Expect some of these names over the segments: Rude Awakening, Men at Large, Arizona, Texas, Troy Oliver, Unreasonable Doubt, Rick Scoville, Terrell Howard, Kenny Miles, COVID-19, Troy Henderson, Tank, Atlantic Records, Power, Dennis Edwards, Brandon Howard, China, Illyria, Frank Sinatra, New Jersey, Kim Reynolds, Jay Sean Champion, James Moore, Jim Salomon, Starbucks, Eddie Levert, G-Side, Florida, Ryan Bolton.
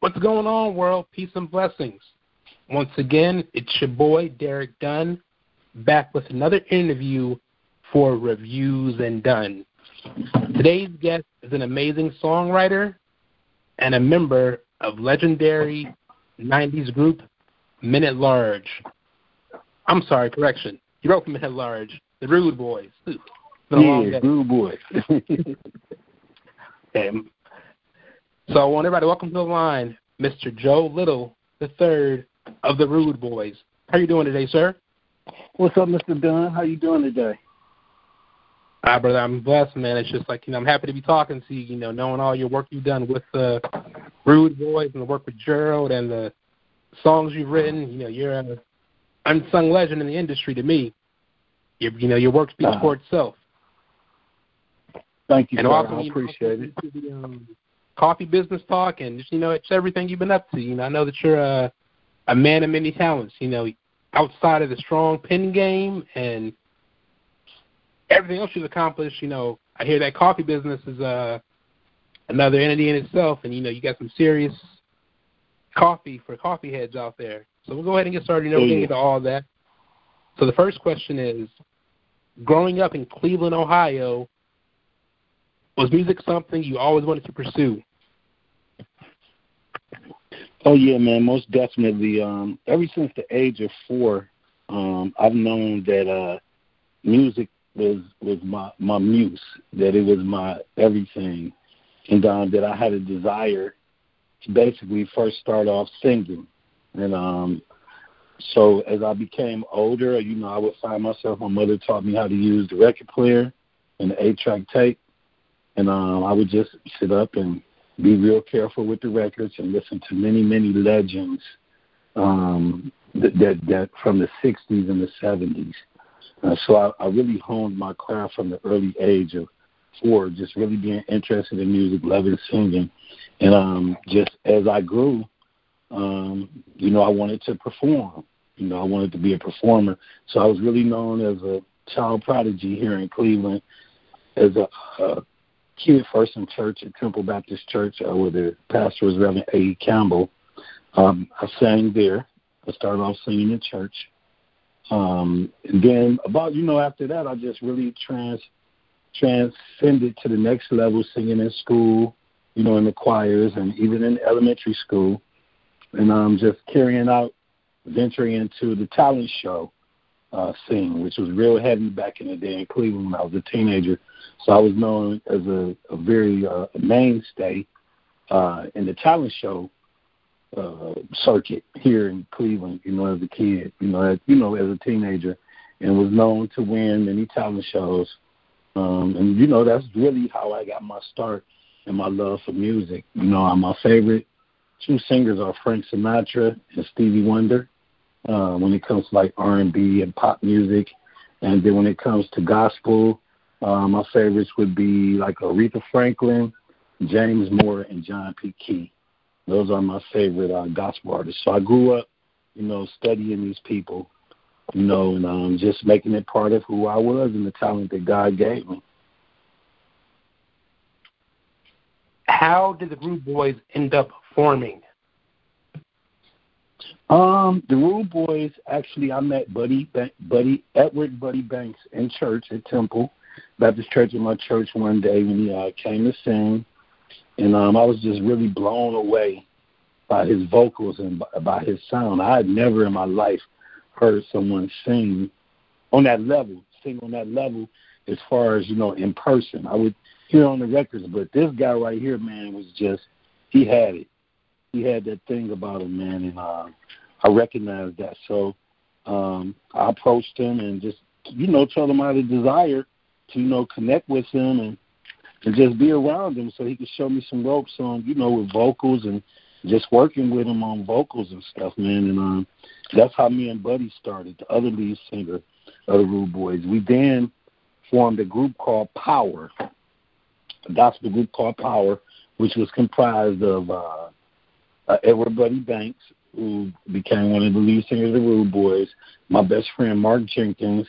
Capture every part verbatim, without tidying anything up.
What's going on, world? Peace and blessings. Once again, it's your boy, Derek Dunn, back with another interview for Reviews and Done. Today's guest is an amazing songwriter and a member of legendary nineties group Men at Large. I'm sorry, correction. You wrote Men at Large, the Rude Boys. It's been a yeah, long day. Rude Boys. Okay. So I want everybody to welcome to the line, Mister Joe Little, the third of the Rude Boys. How are you doing today, sir? What's up, Mister Dunn? How you doing today? Ah, brother, I'm blessed, man. It's just like, you know, I'm happy to be talking to you, you know, knowing all your work you've done with the uh, Rude Boys and the work with Gerald and the songs you've written. You know, you're an unsung legend in the industry to me. You, you know, your work speaks uh-huh. for itself. Thank you, and sir. Also, I appreciate you know, it. The, um, coffee business talk and just, you know, it's everything you've been up to. You know, I know that you're a, a man of many talents, you know, outside of the strong pen game and everything else you've accomplished. You know, I hear that coffee business is uh, another entity in itself, and, you know, you got some serious coffee for coffee heads out there. So we'll go ahead and get started. You know, we're going to get to all that. So the first question is, growing up in Cleveland, Ohio, was music something you always wanted to pursue? Oh, yeah, man, most definitely. Um, ever since the age of four, um, I've known that uh, music was was my, my muse, that it was my everything, and um, that I had a desire to basically first start off singing. And um, so as I became older, you know, I would find myself, my mother taught me how to use the record player and the eight-track tape. And um, I would just sit up and be real careful with the records and listen to many, many legends um, that, that, that from the sixties and the seventies. Uh, so I, I really honed my craft from the early age of four, just really being interested in music, loving singing. And um, just as I grew, um, you know, I wanted to perform. You know, I wanted to be a performer. So I was really known as a child prodigy here in Cleveland, as a uh, kid first in church at Temple Baptist Church, uh, where the pastor was Reverend A E Campbell. Um, I sang there. I started off singing in church. Um, and then about, you know, after that, I just really trans transcended to the next level, singing in school, you know, in the choirs and even in elementary school. And um, just carrying out, venturing into the talent show uh, scene, which was real heavy back in the day in Cleveland when I was a teenager. So I was known as a, a very uh, mainstay uh, in the talent show uh, circuit here in Cleveland, you know, as a kid, you know, as, you know, as a teenager, and was known to win many talent shows. Um, and, you know, that's really how I got my start and my love for music. You know, my favorite two singers are Frank Sinatra and Stevie Wonder uh, when it comes to, like, R and B and pop music. And then when it comes to gospel, Uh, my favorites would be like Aretha Franklin, James Moore, and John P. Key. Those are my favorite uh, gospel artists. So I grew up, you know, studying these people, you know, and um, just making it part of who I was and the talent that God gave me. How did the Rude Boys end up forming? Um, the Rude Boys, actually, I met Buddy, Buddy Edward Buddy Banks in church at Temple Baptist Church in my church one day when he uh, came to sing, and um, I was just really blown away by his vocals and by, by his sound. I had never in my life heard someone sing on that level, sing on that level as far as, you know, in person. I would hear on the records, but this guy right here, man, was just, he had it. He had that thing about him, man, and uh, I recognized that. So um, I approached him and just, you know, told him I had a desire to, you know, connect with him and, and just be around him so he could show me some ropes on, you know, with vocals and just working with him on vocals and stuff, man. And um, that's how me and Buddy started, the other lead singer of the Rude Boys. We then formed a group called Power, a gospel group called Power, which was comprised of uh, uh, Edward Buddy Banks, who became one of the lead singers of the Rude Boys, my best friend Mark Jenkins,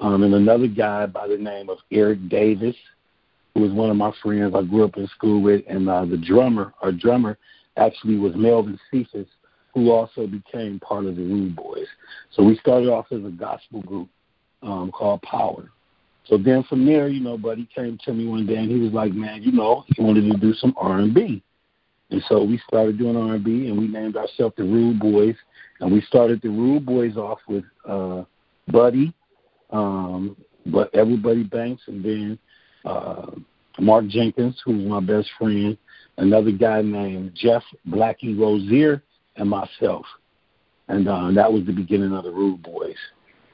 Um, and another guy by the name of Eric Davis, who was one of my friends I grew up in school with, and uh, the drummer, our drummer, actually was Melvin Cephas, who also became part of the Rude Boys. So we started off as a gospel group um, called Power. So then from there, you know, Buddy came to me one day and he was like, man, you know, he wanted to do some R and B. And so we started doing R and B, and we named ourselves the Rude Boys. And we started the Rude Boys off with uh, Buddy, um, but Edward Buddy Banks, and then uh, Mark Jenkins, who was my best friend, another guy named Jeff Blackie Rozier, and myself. And uh, that was the beginning of the Rude Boys.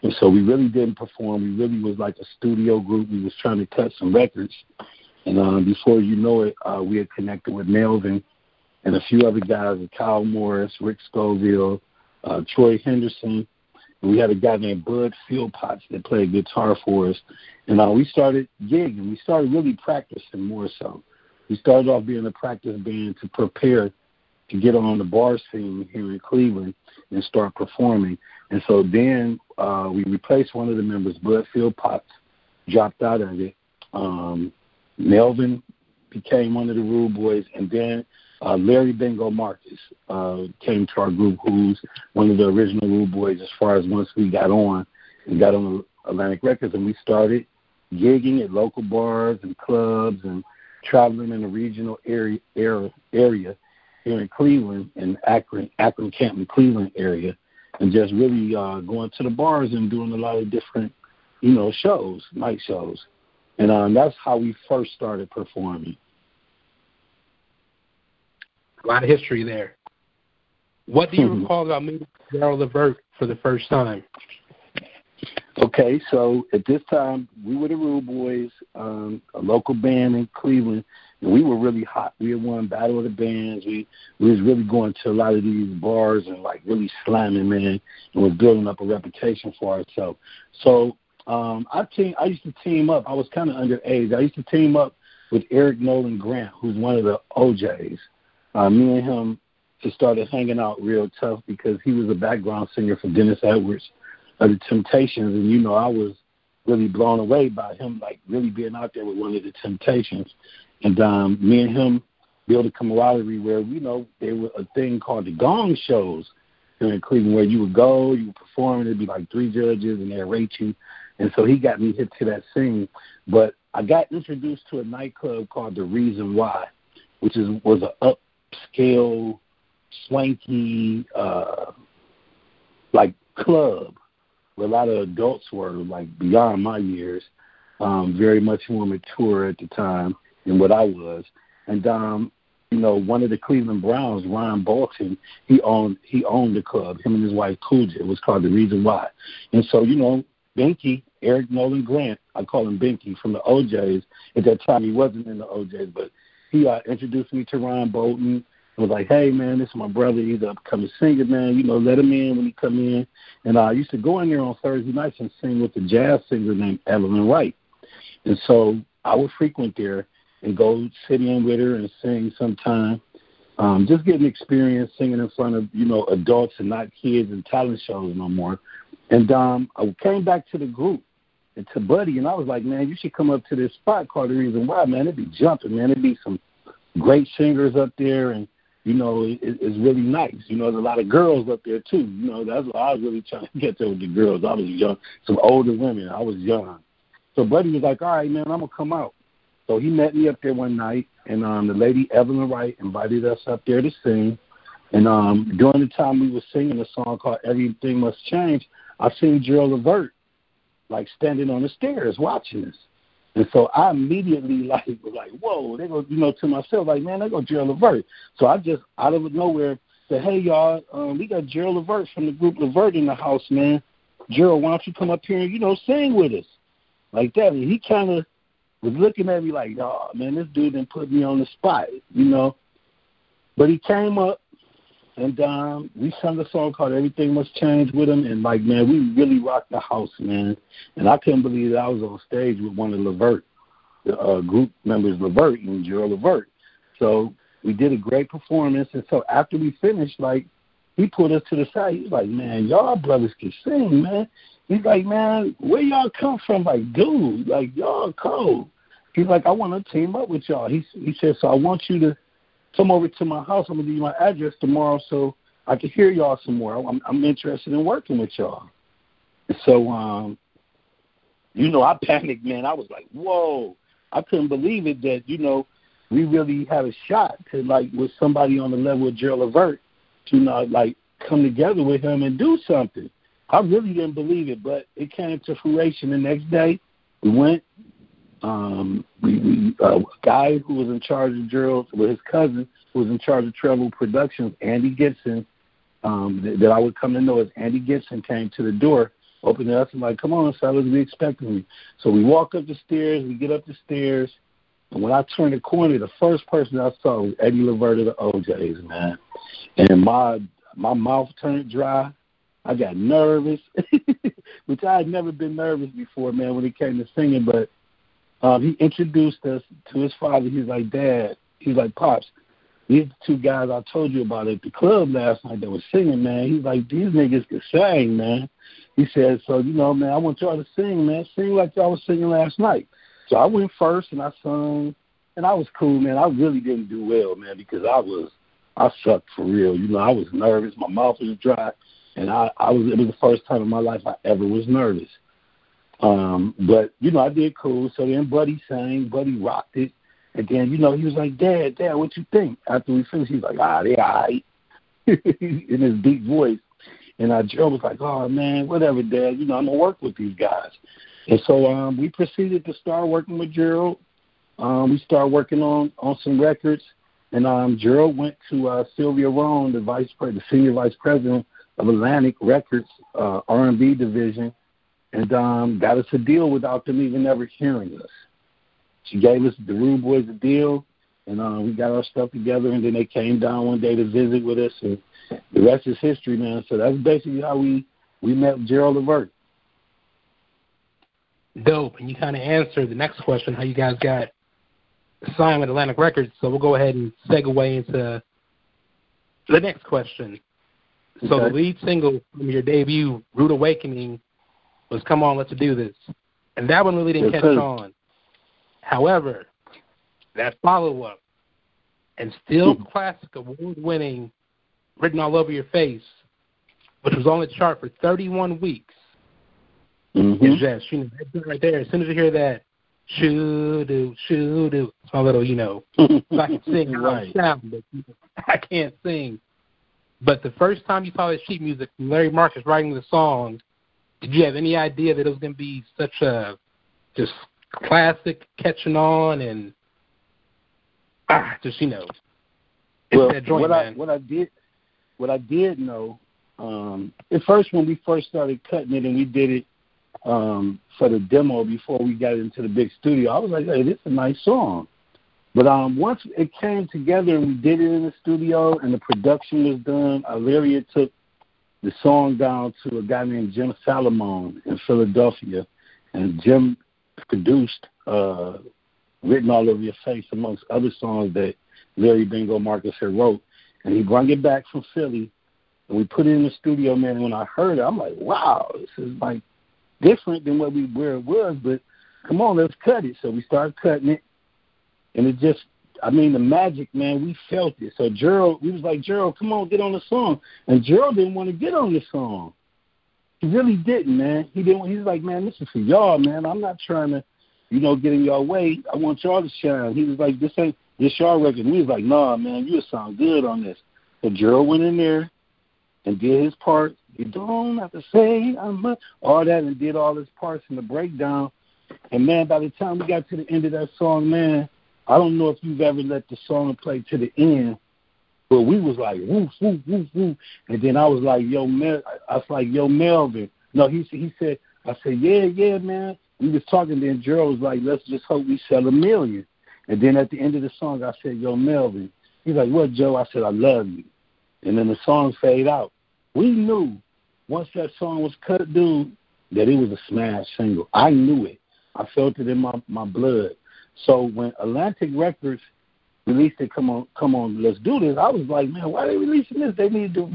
And so we really didn't perform. We really was like a studio group. We was trying to cut some records. And uh, before you know it, uh, we had connected with Melvin and a few other guys, Kyle Morris, Rick Scoville, uh, Troy Henderson. And we had a guy named Bud Philpots that played guitar for us. And uh, we started gigging. We started really practicing more so. We started off being a practice band to prepare to get on the bar scene here in Cleveland and start performing. And so then uh, we replaced one of the members. Bud Philpots dropped out of it. Um, Melvin became one of the Rude Boys, and then Uh, Larry Bingo Marcus uh, came to our group, who's one of the original Rude Boys as far as once we got on and got on Atlantic Records, and we started gigging at local bars and clubs and traveling in the regional area, area, area here in Cleveland, in Akron, Akron, Canton, Cleveland area, and just really uh, going to the bars and doing a lot of different, you know, shows, night shows. And um, that's how we first started performing. A lot of history there. What do you mm-hmm. recall about meeting Gerald Levert for the first time? Okay, so at this time, we were the Rude Boys, um, a local band in Cleveland, and we were really hot. We had won Battle of the Bands. We, we was really going to a lot of these bars and, like, really slamming, man, and was building up a reputation for ourselves. So um, I, team, I used to team up. I was kind of underage. I used to team up with Eric Nolan Grant, who's one of the O Js. Uh, me and him just started hanging out real tough because he was a background singer for Dennis Edwards of The Temptations. And, you know, I was really blown away by him, like, really being out there with one of The Temptations. And um, me and him built a camaraderie where, you know, there was a thing called the gong shows here in Cleveland where you would go, you would perform, and there'd be like three judges, and they'd rate you. And so he got me hit to that scene. But I got introduced to a nightclub called The Reason Why, which is was an up scale, swanky, uh, like club where a lot of adults were, like beyond my years, um, very much more mature at the time than what I was. And, um, you know, one of the Cleveland Browns, Ryan Bolton, he owned he owned the club, him and his wife, Coolidge. It was called The Reason Why. And so, you know, Binky, Eric Nolan Grant, I call him Binky from the O Js. At that time, he wasn't in the O Js, but he uh, introduced me to Ryan Bolton and was like, hey, man, this is my brother. He's an upcoming singer, man. You know, let him in when he come in. And uh, I used to go in there on Thursday nights and sing with a jazz singer named Evelyn Wright. And so I would frequent there and go sit in with her and sing sometime, um, just getting experience singing in front of, you know, adults and not kids and talent shows no more. And um, I came back to the group. And to Buddy, and I was like, man, you should come up to this spot called The Reason Why, man. It'd be jumping, man. It'd be some great singers up there, and, you know, it, it's really nice. You know, there's a lot of girls up there, too. You know, that's what I was really trying to get there with the girls. I was young, some older women. I was young. So Buddy was like, all right, man, I'm going to come out. So he met me up there one night, and um, the lady Evelyn Wright invited us up there to sing. And um, during the time we were singing a song called Everything Must Change, I seen Gerald Levert, like, standing on the stairs watching us. And so I immediately, like, was like, whoa, they go, you know, to myself, like, man, they go Gerald Levert. So I just, out of nowhere, said, hey, y'all, um, we got Gerald Levert from the group Levert in the house, man. Gerald, why don't you come up here and, you know, sing with us? Like that. And he kind of was looking at me like, oh, man, this dude done put me on the spot, you know. But he came up, and um, we sung a song called Everything Must Change with him. And, like, man, we really rocked the house, man. And I couldn't believe that I was on stage with one of Levert, the uh, group members Levert and Gerald Levert. So we did a great performance. And so after we finished, like, he pulled us to the side. He was like, man, y'all brothers can sing, man. He's like, man, where y'all come from? Like, dude, like, y'all cold. He's like, I want to team up with y'all. He, he said, so I want you to come over to my house. I'm going to give you my address tomorrow so I can hear y'all some more. I'm, I'm interested in working with y'all. So, um, you know, I panicked, man. I was like, whoa. I couldn't believe it that, you know, we really had a shot to, like, with somebody on the level of Gerald Levert to, not, like, come together with him and do something. I really didn't believe it, but it came to fruition the next day. We went. Um, we, we, uh, a guy who was in charge of Gerald, well, his cousin, who was in charge of Treble Productions, Andy Gibson, um, th- that I would come to know as Andy Gibson, came to the door, opened it up, and like, come on, fellas, we expecting you. So we walk up the stairs, we get up the stairs, and when I turned the corner, the first person I saw was Eddie Levert of the O J's, man. And my my mouth turned dry. I got nervous, which I had never been nervous before, man, when it came to singing. But um, he introduced us to his father. He's like, Dad, he's like, Pops, these two guys I told you about at the club last night that was singing, man. He's like, these niggas can sing, man. He said, so, you know, man, I want y'all to sing, man. Sing like y'all was singing last night. So I went first, and I sung, and I was cool, man. I really didn't do well, man, because I was, I sucked for real. You know, I was nervous. My mouth was dry. And I, I was, it was the first time in my life I ever was nervous. Um, but, you know, I did cool. So then Buddy sang. Buddy rocked it. And then, you know, he was like, Dad, Dad, what you think? After we finished, he was like, ah, they all right. In his deep voice. And I, Joe was like, oh, man, whatever, Dad. You know, I'm going to work with these guys. And so um, we proceeded to start working with Gerald. Um, we started working on, on some records. And um, Gerald went to uh, Sylvia Rhone, the, vice pre- the senior vice president of Atlantic Records, uh, R and B division, and um, got us a deal without them even ever hearing us. She gave us the Rude Boys a deal, and uh, we got our stuff together, and then they came down one day to visit with us, and the rest is history, man. So that's basically how we, we met Gerald Levert. Dope, and you kind of answered the next question, how you guys got signed with Atlantic Records, so we'll go ahead and segue into the next question. So okay. The lead single from your debut, Rude Awakening, was Come On, Let's Do This. And that one really didn't yes, catch sir. on. However, that follow-up, and still mm. classic award-winning, Written All Over Your Face, which was on the chart for thirty-one weeks. Mm-hmm. It's just, you know, right there. As soon as you hear that, shoo-doo, shoo-doo, it's my little, you know, so I can sing. Right. Sound, but, you know, I can't sing. But the first time you saw the sheet music from Larry Marcus writing the song, did you have any idea that it was going to be such a just classic catching on and ah, just, you know, it's well, that joint, what man. I, what I did, what I did know, um, at first when we first started cutting it and we did it um, for the demo before we got into the big studio, I was like, hey, this is a nice song. But um, once it came together and we did it in the studio and the production was done, Illyria took the song down to a guy named Jim Salomon in Philadelphia. And Jim produced uh, Written All Over Your Face, amongst other songs that Larry Bingo Marcus had wrote. And he brought it back from Philly, and we put it in the studio, man. And when I heard it, I'm like, wow, this is, like, different than what we where it was. But come on, let's cut it. So we started cutting it. And it just, I mean, the magic, man, we felt it. So Gerald, we was like, Gerald, come on, get on the song. And Gerald didn't want to get on the song. He really didn't, man. He didn't. He was like, man, this is for y'all, man. I'm not trying to, you know, get in y'all way. I want y'all to shine. He was like, this ain't this y'all record. And we was like, nah, man, you sound good on this. So Gerald went in there and did his part. You don't have to say I'm much. All that, and did all his parts in the breakdown. And, man, by the time we got to the end of that song, man, I don't know if you've ever let the song play to the end, but we was like, woof, woof, woof, woof. And then I was like, yo, Mel, I was like, yo, Melvin. No, he he said, I said, yeah, yeah, man. We was talking, then Gerald was like, let's just hope we sell a million. And then at the end of the song, I said, yo, Melvin. He's like, what, Joe? I said, I love you. And then the song fade out. We knew once that song was cut, dude, that it was a smash single. I knew it. I felt it in my, my blood. So when Atlantic Records released it, come on, come on, let's do this, I was like, man, why are they releasing this? They need to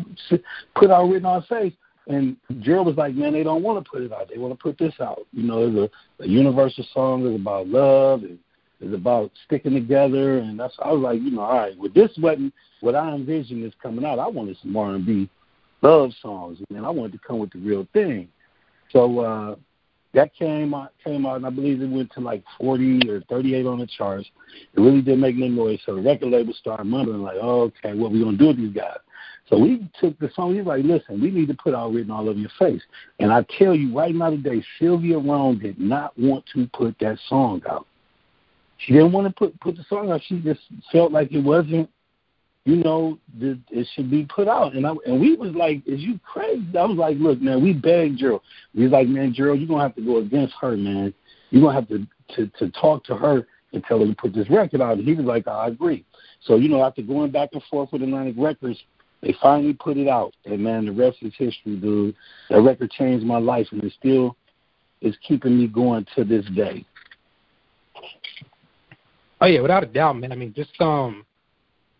put out Written on Face. And Gerald was like, man, they don't want to put it out. They want to put this out. You know, it's a, a universal song. It's about love and It's about sticking together. And that's, I was like, you know, all right, well, this wasn't what I envisioned is coming out. I wanted some R and B love songs, and I wanted to come with the real thing. So uh, that came out, came out, and I believe it went to like forty or thirty-eight on the charts. It really didn't make no noise. So the record label started mumbling, like, oh, okay, what are we going to do with these guys? So we took the song. He's like, listen, we need to put out Written All Over Your Face. And I tell you right now today, Sylvia Rhone did not want to put that song out. She didn't want to put put the song out. She just felt like it wasn't, you know, the, it should be put out. And I, and we was like, is you crazy? I was like, look, man, we begged Gerald. We was like, man, Gerald, you're going to have to go against her, man. You're going to have to to talk to her and tell her to put this record out. And he was like, I agree. So, you know, after going back and forth with Atlantic Records, they finally put it out, and, man, the rest is history, dude. That record changed my life, and it still is keeping me going to this day. Oh, yeah, without a doubt, man. I mean, just um,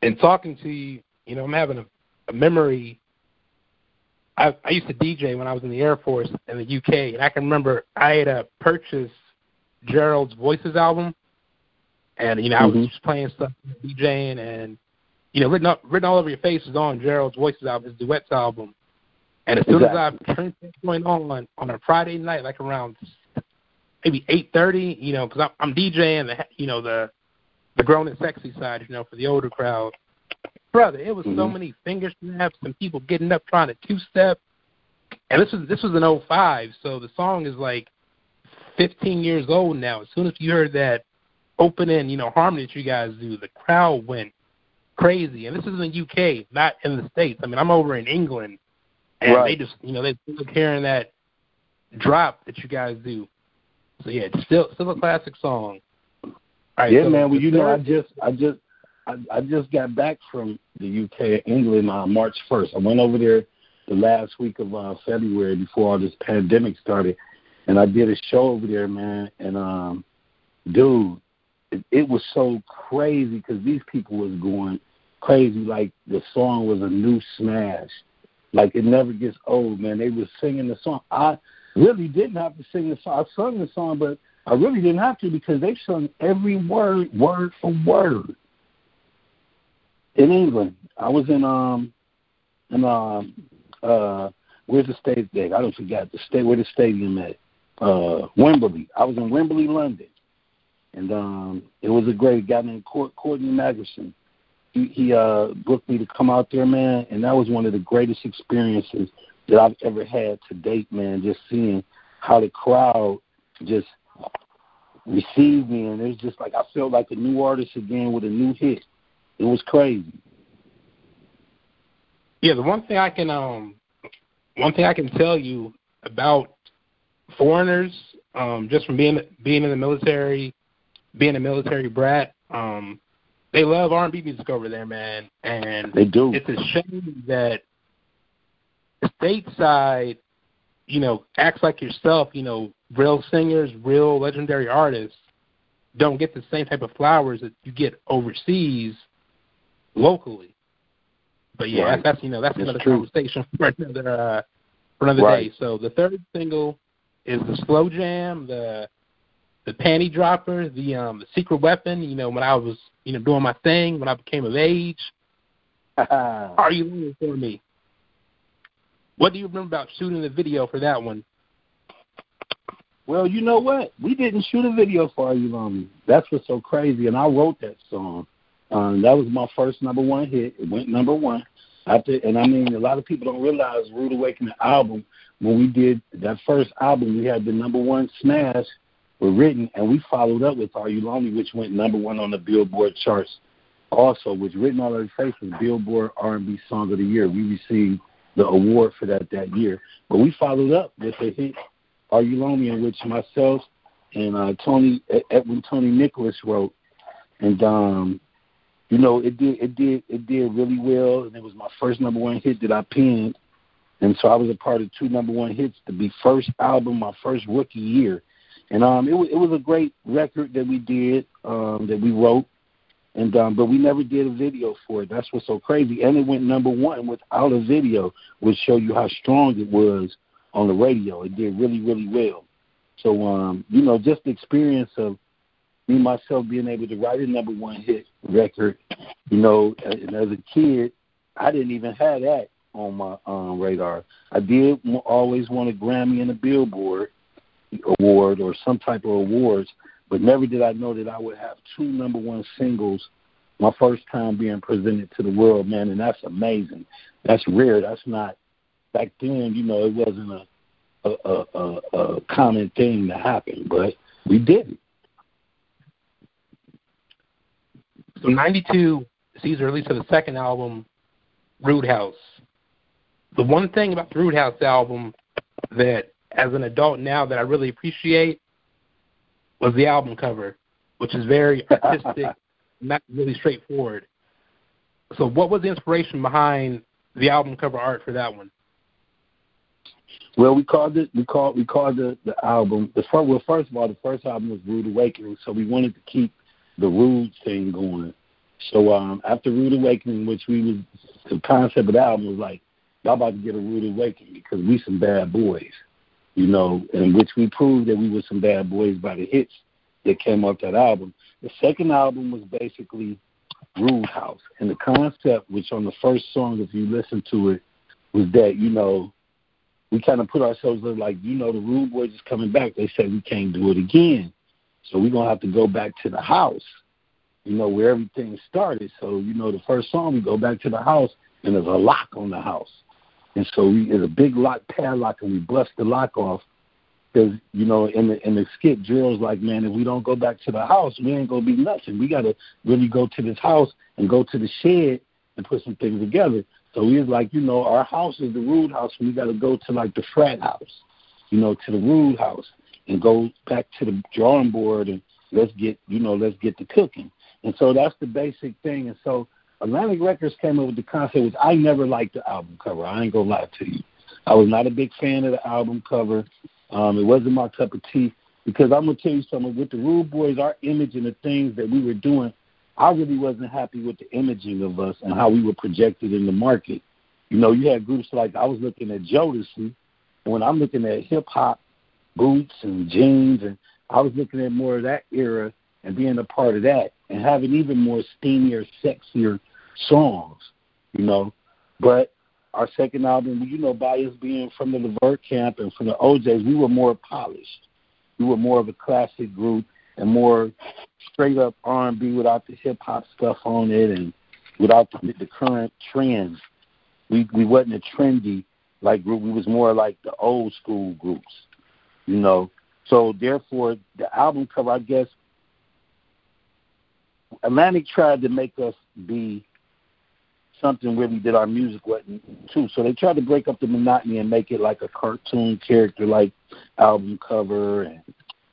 in talking to you, you know, I'm having a, a memory. I, I used to D J when I was in the Air Force in the U K, and I can remember I had uh, purchased Gerald's Voices album, and, you know, mm-hmm. I was just playing stuff, DJing, and, you know, written, up, written All Over Your Face is on Gerald's Voices album, his duets album. And as soon exactly. as I turned that joint on, on a Friday night, like around maybe eight thirty, you know, because I'm, I'm DJing, the, you know, the the grown and sexy side, you know, for the older crowd. Brother, it was mm-hmm. so many finger snaps and people getting up trying to two-step. And this was, this was an oh five, so the song is like fifteen years old now. As soon as you heard that opening, you know, harmony that you guys do, the crowd went crazy, and this is in the U K, not in the States. I mean, I'm over in England, and right. they just, you know, they still hearing that drop that you guys do. So yeah, it's still, still a classic song. All right, yeah, so man. Well, you know, I just, I just, I, I just got back from the U K, England, on uh, March first. I went over there the last week of uh, February before all this pandemic started, and I did a show over there, man. And um, dude, it, it was so crazy because these people was going crazy, like the song was a new smash. Like it never gets old, man. They were singing the song. I really didn't have to sing the song. I sung the song, but I really didn't have to because they sung every word, word for word. In England, I was in um, in um, uh, where's the stadium? I don't forget the state where the stadium at. Uh, Wembley. I was in Wembley, London, and um, it was a great guy named Courtney Maggerson. He, he uh, booked me to come out there, man, and that was one of the greatest experiences that I've ever had to date, man, just seeing how the crowd just received me, and it was just like I felt like a new artist again with a new hit. It was crazy. Yeah, the one thing I can um, one thing I can tell you about foreigners, um, just from being being in the military, being a military brat, um, they love R and B music over there, man. And they do. It's a shame that the stateside, you know, acts like yourself, you know, real singers, real legendary artists don't get the same type of flowers that you get overseas locally. But, yeah, right. that's, you know, that's, that's another true. conversation for another, uh, for another right. day. So the third single is the slow jam, the the panty dropper, the um, the secret weapon. You know, when I was, you know, doing my thing, when I became of age, are you looking for me? What do you remember about shooting the video for that one? Well, you know what? We didn't shoot a video for Are You Lonely. That's what's so crazy, and I wrote that song. Um, that was my first number one hit. It went number one. After, and, I mean, a lot of people don't realize Rude Awakening album, when we did that first album, we had the number one smash with Written, and we followed up with Are You Lonely, which went number one on the Billboard charts also, which Written All Over Your Face was Billboard R and B Song of the Year. We received the award for that that year. But we followed up with the hit Are You Lonely, in which myself and uh, Tony Edwin Tony Nicholas wrote. And, um, you know, it did it did, it did really well, and it was my first number one hit that I penned. And so I was a part of two number one hits to be first album, my first rookie year. And um, it, w- it was a great record that we did, um, that we wrote, and um, but we never did a video for it. That's what's so crazy. And it went number one without a video, which show you how strong it was on the radio. It did really, really well. So, um, you know, just the experience of me, myself, being able to write a number one hit record, you know, and as a kid, I didn't even have that on my um, radar. I did always want a Grammy and a Billboard award or some type of awards, but never did I know that I would have two number one singles my first time being presented to the world, man, and that's amazing. That's rare. That's not, back then, you know, it wasn't a, a, a, a common thing to happen, but we did it. So ninety-two sees the release of the second album, Rude House. The one thing about the Rude House album that, as an adult now, that I really appreciate was the album cover, which is very artistic, not really straightforward. So what was the inspiration behind the album cover art for that one? Well, we called it we called we called the, the album the first, well first of all the first album was Rude Awakening, so we wanted to keep the Rude thing going. So um, after Rude Awakening, which we was, the concept of the album was like, y'all about to get a Rude Awakening because we some bad boys, you know, and which we proved that we were some bad boys by the hits that came off that album. The second album was basically Rude House, and the concept, which on the first song, if you listen to it, was that, you know, we kind of put ourselves like, you know, the Rude Boys is coming back. They said we can't do it again, so we're going to have to go back to the house, you know, where everything started. So, you know, the first song, we go back to the house, and there's a lock on the house. And so we, it's a big lock, padlock, and we bust the lock off. Because, you know, in the in the skit, Gerald's like, man, if we don't go back to the house, we ain't going to be nothing. We got to really go to this house and go to the shed and put some things together. So we was like, you know, our house is the Rude House, and we got to go to, like, the frat house, you know, to the Rude House and go back to the drawing board and let's get, you know, let's get to cooking. And so that's the basic thing. And so Atlantic Records came up with the concept, which I never liked the album cover. I ain't going to lie to you. I was not a big fan of the album cover. Um, it wasn't my cup of tea because I'm going to tell you something. With the Rude Boys, our image and the things that we were doing, I really wasn't happy with the imaging of us and how we were projected in the market. You know, you had groups like, I was looking at Jodeci, and when I'm looking at hip-hop boots and jeans, and I was looking at more of that era and being a part of that and having even more steamier, sexier songs, you know. But our second album, you know, by us being from the Levert camp and from the O Js, we were more polished. We were more of a classic group and more straight-up R and B without the hip-hop stuff on it and without the, the current trends. We we wasn't a trendy like group. We was more like the old-school groups, you know. So, therefore, the album cover, I guess, Atlantic tried to make us be something where we did our music wasn't too. So they tried to break up the monotony and make it like a cartoon character, like album cover, and,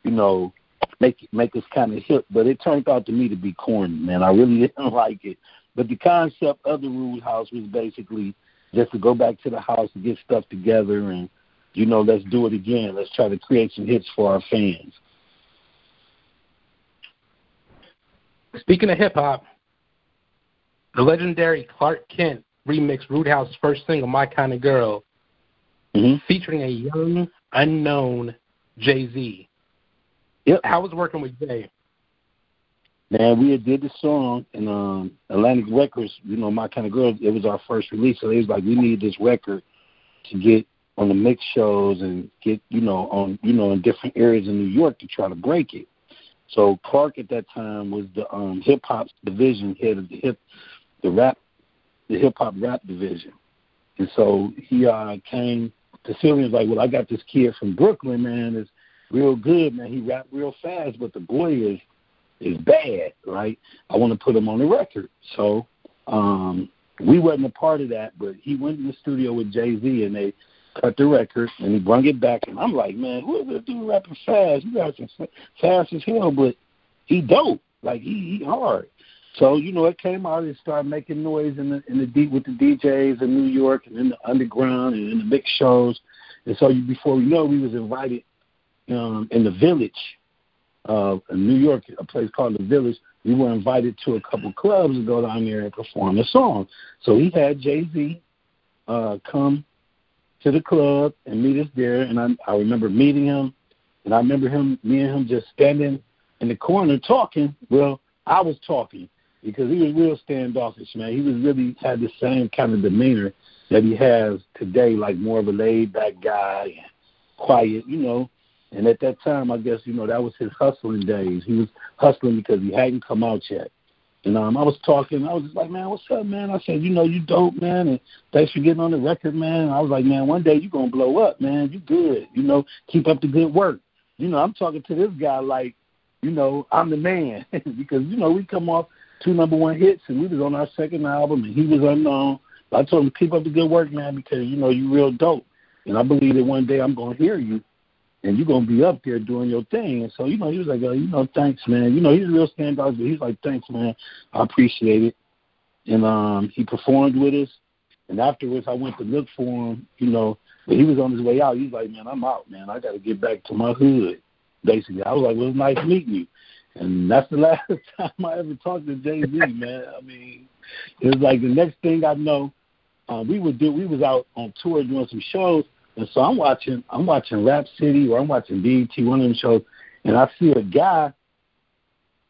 you know, make make us kind of hip. But it turned out to me to be corny, man. I really didn't like it. But the concept of the Rude House was basically just to go back to the house and get stuff together and, you know, let's do it again. Let's try to create some hits for our fans. Speaking of hip-hop, the legendary Clark Kent remixed Rude House's first single, My Kinda Girl, mm-hmm. featuring a young, unknown Jay-Z. Yep. How was working with Jay? Man, we did the song, and um, Atlantic Records, you know, My Kinda Girl, it was our first release, so they was like, we need this record to get on the mix shows and get, you know, on, you know, in different areas in New York to try to break it. So Clark at that time was the um, hip hop division head of the hip, the rap, the hip hop rap division, and so he uh, came to Philly and was like, "Well, I got this kid from Brooklyn, man. It's real good, man. He rap real fast, but the boy is is bad, right? I want to put him on the record." So um, we wasn't a part of that, but he went in the studio with Jay-Z and they cut the record, and he brung it back, and I'm like, man, who is this dude rapping fast? You guys are fast as hell, but he dope. Like, he, he hard. So, you know, it came out and started making noise in the in the deep with the D Js in New York and in the underground and in the mix shows. And so you, before we know, we was invited um, in the Village of uh, New York, a place called the Village. We were invited to a couple clubs to go down there and perform a song. So he had Jay-Z uh, come to the club and meet us there, and I, I remember meeting him, and I remember him, me and him just standing in the corner talking, well, I was talking because he was real standoffish, man. He was really had the same kind of demeanor that he has today, like more of a laid-back guy and quiet, you know. And at that time, I guess, you know, that was his hustling days. He was hustling because he hadn't come out yet. And um, I was talking. I was just like, man, what's up, man? I said, you know, you dope, man, and thanks for getting on the record, man. And I was like, man, one day you're going to blow up, man. You good. You know, keep up the good work. You know, I'm talking to this guy like, you know, I'm the man because, you know, we come off two number one hits and we was on our second album and he was unknown. But I told him, keep up the good work, man, because, you know, you real dope. And I believe that one day I'm going to hear you. And you're going to be up there doing your thing. And so, you know, he was like, oh, you know, thanks, man. You know, he's a real standout, but he's like, thanks, man. I appreciate it. And um, he performed with us. And afterwards, I went to look for him, you know. But he was on his way out. He was like, man, I'm out, man. I got to get back to my hood, basically. I was like, well, it was nice meeting you. And that's the last time I ever talked to Jay-Z, man. I mean, it was like the next thing I know, uh, we, would do, we was out on tour doing some shows. And so I'm watching, I'm watching Rap City or I'm watching B E T, one of them shows, and I see a guy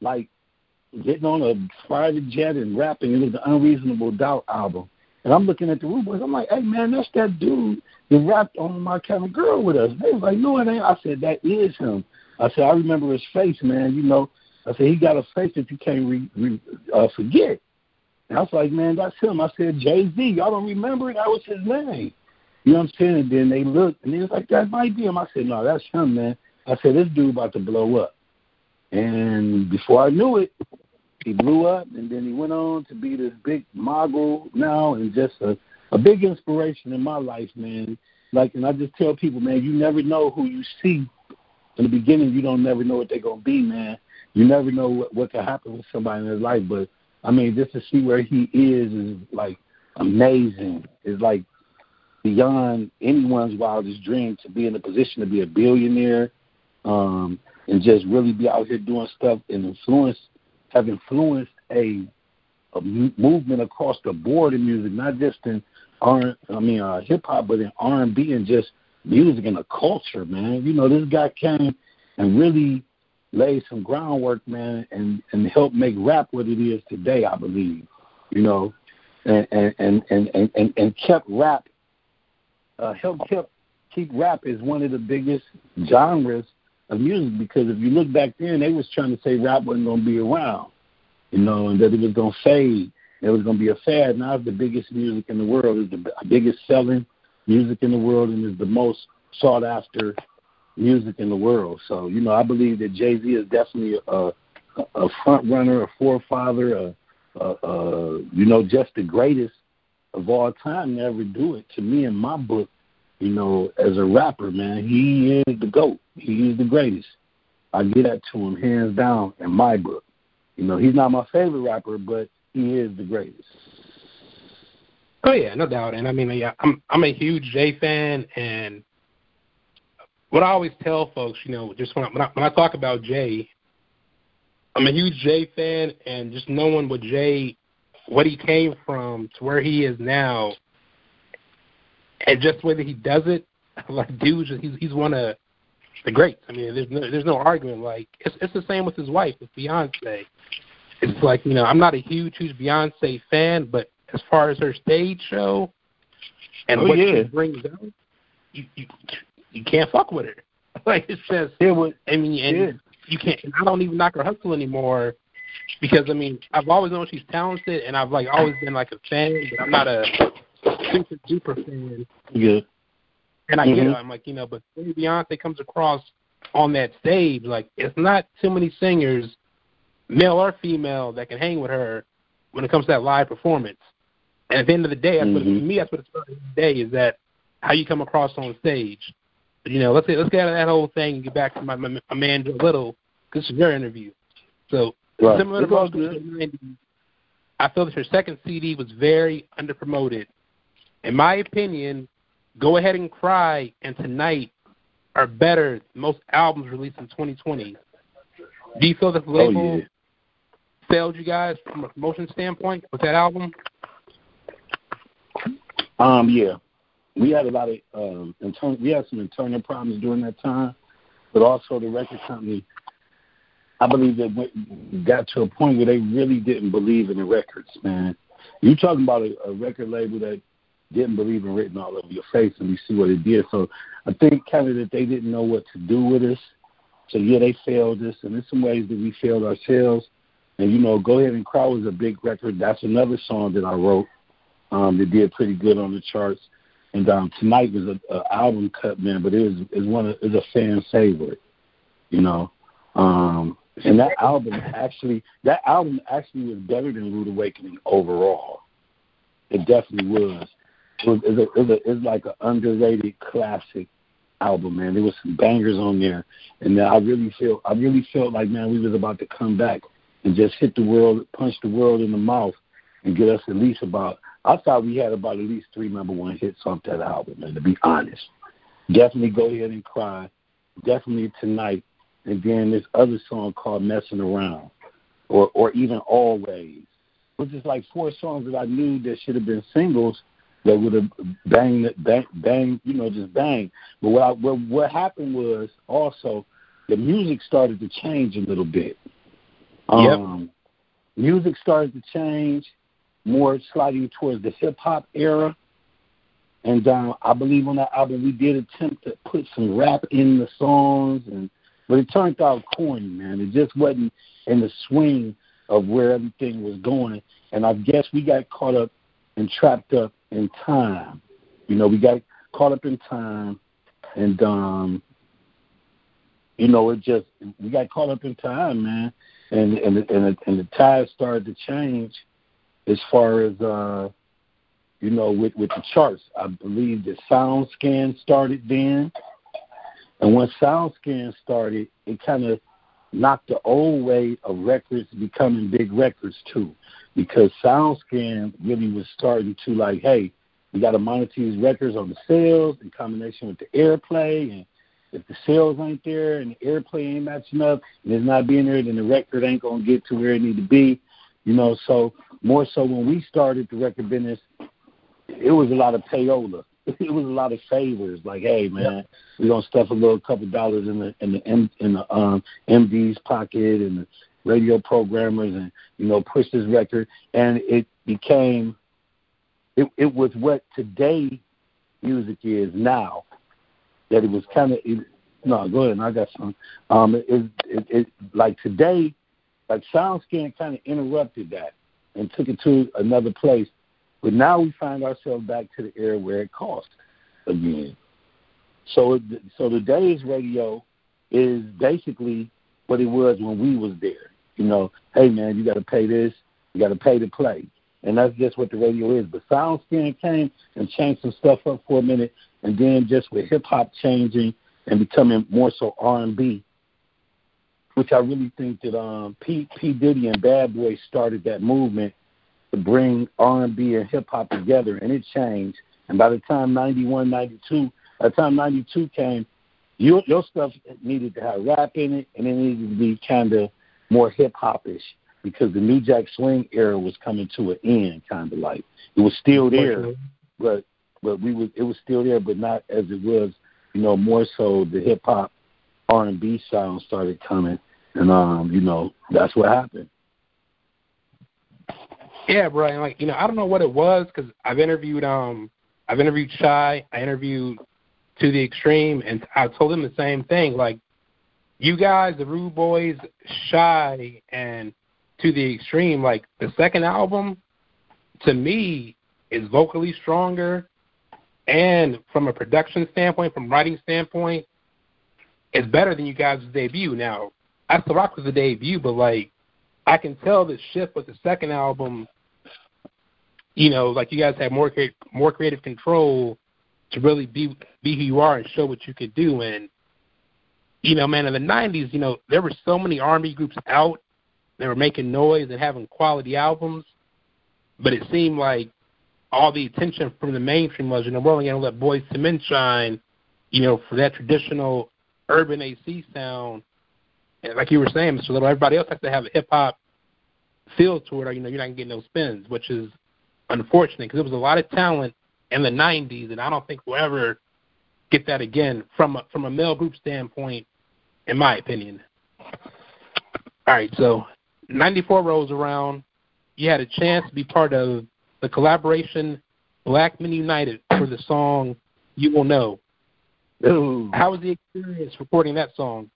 like getting on a private jet and rapping. It was the Unreasonable Doubt album, and I'm looking at the Rude Boys. I'm like, hey man, that's that dude that rapped on My Kind of Girl with us. They was like, no, it ain't. I said, that is him. I said, I remember his face, man. You know, I said he got a face that you can't re, re, uh, forget. And I was like, man, that's him. I said, Jay-Z, y'all don't remember it? That was his name. You know what I'm saying? And then they looked, and they was like, that might be him. I said, no, that's him, man. I said, this dude about to blow up. And before I knew it, he blew up, and then he went on to be this big mogul now and just a, a big inspiration in my life, man. Like, and I just tell people, man, you never know who you see. In the beginning, you don't never know what they're going to be, man. You never know what, what can happen with somebody in their life. But, I mean, just to see where he is is, like, amazing. It's like, beyond anyone's wildest dream to be in a position to be a billionaire um, and just really be out here doing stuff and influence, have influenced a, a movement across the board in music, not just in R, I mean uh, hip hop, but in R and B and just music and a culture, man. You know, this guy came and really laid some groundwork, man, and, and helped make rap what it is today, I believe. You know, and and and and, and, and kept rap. Uh, help keep, keep rap is one of the biggest genres of music because if you look back then, they was trying to say rap wasn't going to be around, you know, and that it was going to fade. It was going to be a fad. Now it's the biggest music in the world. It's the biggest selling music in the world and is the most sought after music in the world. So, you know, I believe that Jay-Z is definitely a, a front runner, a forefather, a, a, a, you know, just the greatest of all time to ever do it. To me, in my book, you know, as a rapper, man, he is the GOAT. He is the greatest. I give that to him hands down in my book. You know, he's not my favorite rapper, but he is the greatest. Oh yeah, no doubt. And I mean, yeah, I'm I'm a huge Jay fan, and what I always tell folks, you know, just when I, when I, when I talk about Jay, I'm a huge Jay fan, and just knowing what Jay. What he came from to where he is now, and just whether he does it, like, dude, he's he's one of the greats. I mean, there's no, there's no argument. Like, it's it's the same with his wife, with Beyonce. It's like, you know, I'm not a huge, huge Beyonce fan, but as far as her stage show and oh, what yeah. she brings out, you, you you can't fuck with her. Like, it's just, it was, I mean, and yeah. you can't. I don't even knock her hustle anymore. Because, I mean, I've always known she's talented, and I've, like, always been, like, a fan, but I'm not a super-duper fan. Yeah. And I mm-hmm. get it. I'm like, you know, but when Beyonce comes across on that stage, like, it's not too many singers, male or female, that can hang with her when it comes to that live performance. And at the end of the day, that's mm-hmm. what, to me, that's what it's about today, is that how you come across on stage. But, you know, let's get, let's get out of that whole thing and get back to my, my, my man Joe Little, because this is your interview. So... Right. Similar to most of the nineties, I feel that her second C D was very underpromoted. In my opinion, Go Ahead and Cry and Tonight are better than most albums released in twenty twenty. Do you feel that the label oh, yeah. failed you guys from a promotion standpoint with that album? Um, yeah, we had a lot of um, internal. We had some internal problems during that time, but also the record company. I believe that went, got to a point where they really didn't believe in the records, man. You're talking about a, a record label that didn't believe in Written All Over Your Face, and we see what it did. So I think kind of that they didn't know what to do with us. So, yeah, they failed us, and in some ways that we failed ourselves. And, you know, Go Ahead and Cry was a big record. That's another song that I wrote um, that did pretty good on the charts. And um, Tonight was an album cut, man, but it was, it was, one of, it was a fan favorite, you know. Um, and that album actually that album actually was better than Rude Awakening overall. It definitely was. It was it's, a, it's, a, it's like an underrated classic album, man. There was some bangers on there, and I really feel I really felt like, man, we was about to come back and just hit the world, punch the world in the mouth, and get us at least about. I thought we had about at least three number one hits off that album, man. To be honest, definitely Go Ahead and Cry, definitely Tonight. And then this other song called Messing Around, or or even Always, which is like four songs that I knew that should have been singles that would have banged, bang, bang, you know, just bang. But what, I, what what happened was also the music started to change a little bit. Um, yep. Music started to change, more sliding towards the hip-hop era. And um, I believe on that album we did attempt to put some rap in the songs and but it turned out corny, man. It just wasn't in the swing of where everything was going. And I guess we got caught up and trapped up in time. You know, we got caught up in time. And, um, you know, it just, we got caught up in time, man. And and, and, and, the, and the tide started to change as far as, uh, you know, with, with the charts. I believe that SoundScan started then. And when SoundScan started, it kind of knocked the old way of records becoming big records, too, because SoundScan really was starting to, like, hey, we got to monitor these records on the sales in combination with the airplay, and if the sales ain't there and the airplay ain't matching up and it's not being there, then the record ain't going to get to where it need to be, you know. So more so when we started the record business, it was a lot of payola. It was a lot of favors, like, hey, man, we're going to stuff a little couple dollars in the in the, in, in the um, M D's pocket and the radio programmers and, you know, push this record. And it became, it, it was what today music is now, that it was kind of, no, go ahead, I got some. Um, it, it, it, it, like today, like SoundScan kind of interrupted that and took it to another place. But now we find ourselves back to the era where it costs again. So so today's radio is basically what it was when we was there. You know, hey, man, you got to pay this. You got to pay to play. And that's just what the radio is. But SoundScan came and changed some stuff up for a minute, and then just with hip-hop changing and becoming more so R and B, which I really think that um, P, P. Diddy and Bad Boy started that movement to bring R and B and hip-hop together, and it changed. And by the time ninety-one, ninety-two, by the time ninety-two came, your, your stuff needed to have rap in it, and it needed to be kind of more hip-hop-ish because the New Jack Swing era was coming to an end, kind of like. It was still there, but but we was, it was still there, but not as it was, you know, more so the hip-hop R and B sound started coming, and, um, you know, that's what happened. Yeah, bro, and like, you know, I don't know what it was because I've interviewed, um, I've interviewed Shy, I interviewed To The Extreme, and I told them the same thing. Like, you guys, the Rude Boys, Shy, and To The Extreme, like, the second album, to me, is vocally stronger, and from a production standpoint, from writing standpoint, it's better than you guys' debut. Now, I still rock with the debut, but, like, I can tell the shift with the second album. You know, like you guys have more more creative control to really be be who you are and show what you could do. And, you know, man, in the nineties, you know, there were so many R and B groups out. They were making noise and having quality albums. But it seemed like all the attention from the mainstream was, you know, we're only going to let Boyz Two Men shine, you know, for that traditional urban A C sound. And like you were saying, Mister Little, everybody else has to have a hip-hop feel to it or, you know, you're not going to get no spins, which is unfortunate because there was a lot of talent in the nineties, and I don't think we'll ever get that again from a, from a male group standpoint, in my opinion. All right, so ninety-four rolls around. You had a chance to be part of the collaboration Black Men United for the song You Will Know. Ooh. How was the experience recording that song?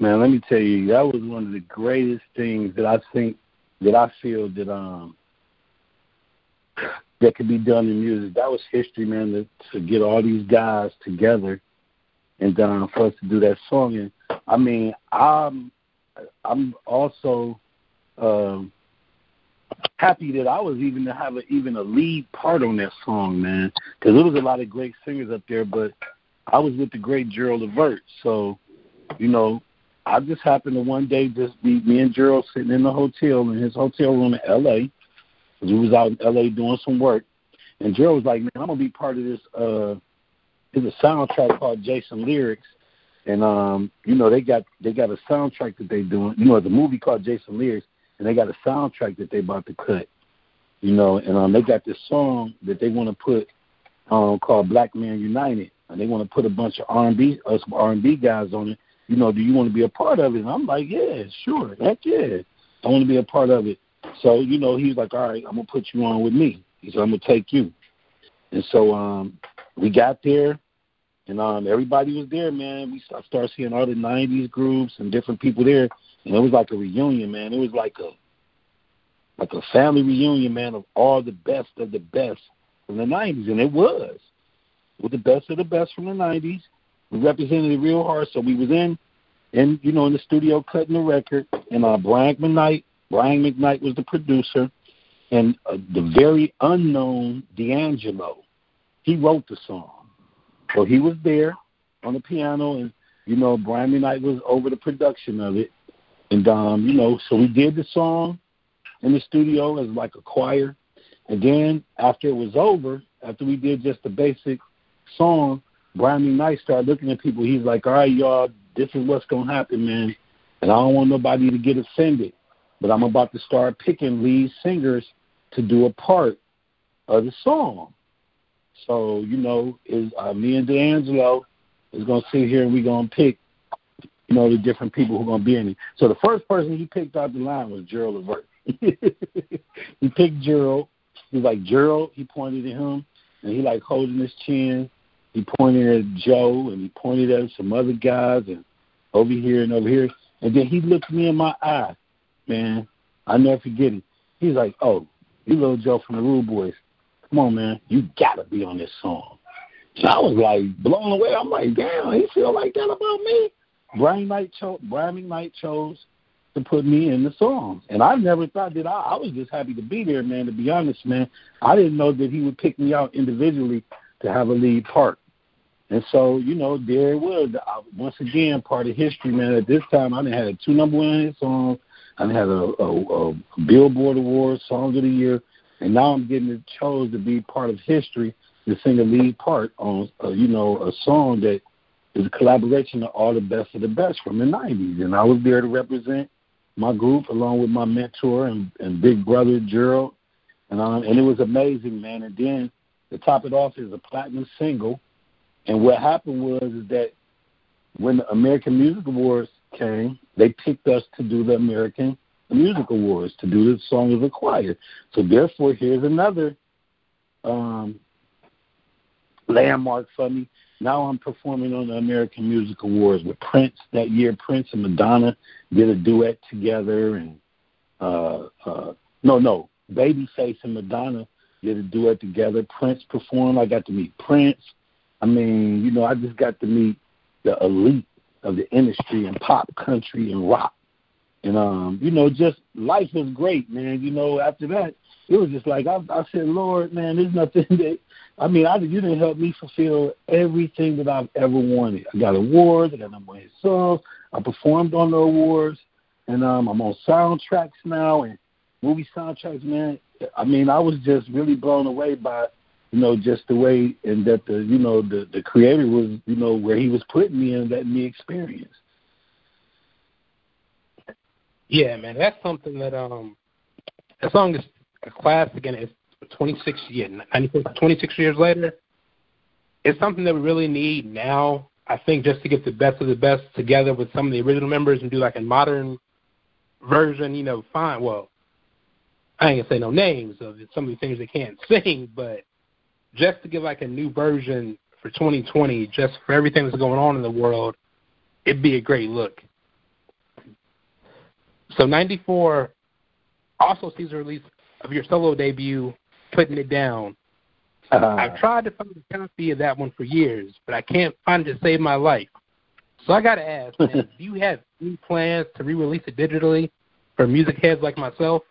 Man, let me tell you, that was one of the greatest things that I think, that I feel that um that could be done in music. That was history, man, to, to get all these guys together and um, for us to do that song. And I mean, I'm I'm also um, happy that I was even to have a, even a lead part on that song, man, because there was a lot of great singers up there, but I was with the great Gerald Levert, so you know. I just happened to one day just be me and Gerald sitting in the hotel, in his hotel room in L A because we was out in L A doing some work. And Gerald was like, man, I'm going to be part of this. Uh, there's a soundtrack called Jason Lyrics. And, um, you know, they got they got a soundtrack that they doing. You know, the movie called Jason Lyrics, and they got a soundtrack that they about to cut. You know, and um, they got this song that they want to put um, called Black Men United. And they want to put a bunch of R and B, uh, some R and B guys on it. You know, do you want to be a part of it? And I'm like, yeah, sure, heck yeah. I want to be a part of it. So, you know, he's like, all right, I'm going to put you on with me. He said, I'm going to take you. And so um, we got there, and um, everybody was there, man. We start, start seeing all the nineties groups and different people there, and it was like a reunion, man. It was like a like a family reunion, man, of all the best of the best from the nineties, and it was. With the best of the best from the nineties. We represented it real hard, so we was in, in you know, in the studio cutting the record, and uh, Brian McKnight, Brian McKnight was the producer, and uh, the very unknown D'Angelo, he wrote the song. So he was there on the piano, and, you know, Brian McKnight was over the production of it. And, um, you know, so we did the song in the studio as like a choir. And then after it was over, after we did just the basic song, Brian McKnight started looking at people. He's like, all right, y'all, this is what's going to happen, man. And I don't want nobody to get offended, but I'm about to start picking lead singers to do a part of the song. So, you know, is uh, me and D'Angelo is going to sit here and we're going to pick, you know, the different people who are going to be in it. So the first person he picked out the line was Gerald Levert. He picked Gerald. He was like, Gerald, he pointed at him, and he, like, holding his chin. He pointed at Joe, and he pointed at some other guys, and over here and over here. And then he looked me in my eye, man. I'll never forget it. He's like, oh, you little Joe from the Rude Boys. Come on, man. You got to be on this song. So I was, like, blown away. I'm like, damn, he feel like that about me? Brian McKnight, cho- Brian McKnight chose to put me in the song. And I never thought that I, I was just happy to be there, man, to be honest, man. I didn't know that he would pick me out individually to have a lead part. And so, you know, there it was. I, once again, part of history, man. At this time, I done had two number one hit songs. I done had a, a, a Billboard Award, Song of the Year. And now I'm getting chose to be part of history, to sing a lead part on, uh, you know, a song that is a collaboration of all the best of the best from the nineties. And I was there to represent my group along with my mentor and, and big brother, Gerald. And, um, and it was amazing, man. And then to top it off is a platinum single. And what happened was is that when the American Music Awards came, they picked us to do the American Music Awards, to do the Song of the Choir. So, therefore, here's another um, landmark for me. Now I'm performing on the American Music Awards with Prince. That year, Prince and Madonna did a duet together. And uh, uh, no, no, Babyface and Madonna did a duet together. Prince performed. I got to meet Prince. I mean, you know, I just got to meet the elite of the industry in pop, country, and rock. And, um, you know, just life was great, man. You know, after that, it was just like I, I said, Lord, man, there's nothing that – I mean, I, you didn't help me fulfill everything that I've ever wanted. I got awards. I got number one hit songs. I performed on the awards. And um, I'm on soundtracks now and movie soundtracks, man. I mean, I was just really blown away by – you know, just the way and that the, you know, the, the creator was, you know, where he was putting me and letting me experience. Yeah, man, that's something that, um, that song is a classic, and it's twenty-six, yeah, twenty-six years later. It's something that we really need now, I think, just to get the best of the best together with some of the original members and do like a modern version, you know, fine. Well, I ain't going to say no names of some of the things they can't sing, but just to give like a new version for twenty twenty, just for everything that's going on in the world, it'd be a great look. So ninety-four also sees the release of your solo debut, Putting It Down. Uh, I've tried to find a copy of that one for years, but I can't find it to save my life. So I got to ask, man, do you have any plans to re-release it digitally for music heads like myself?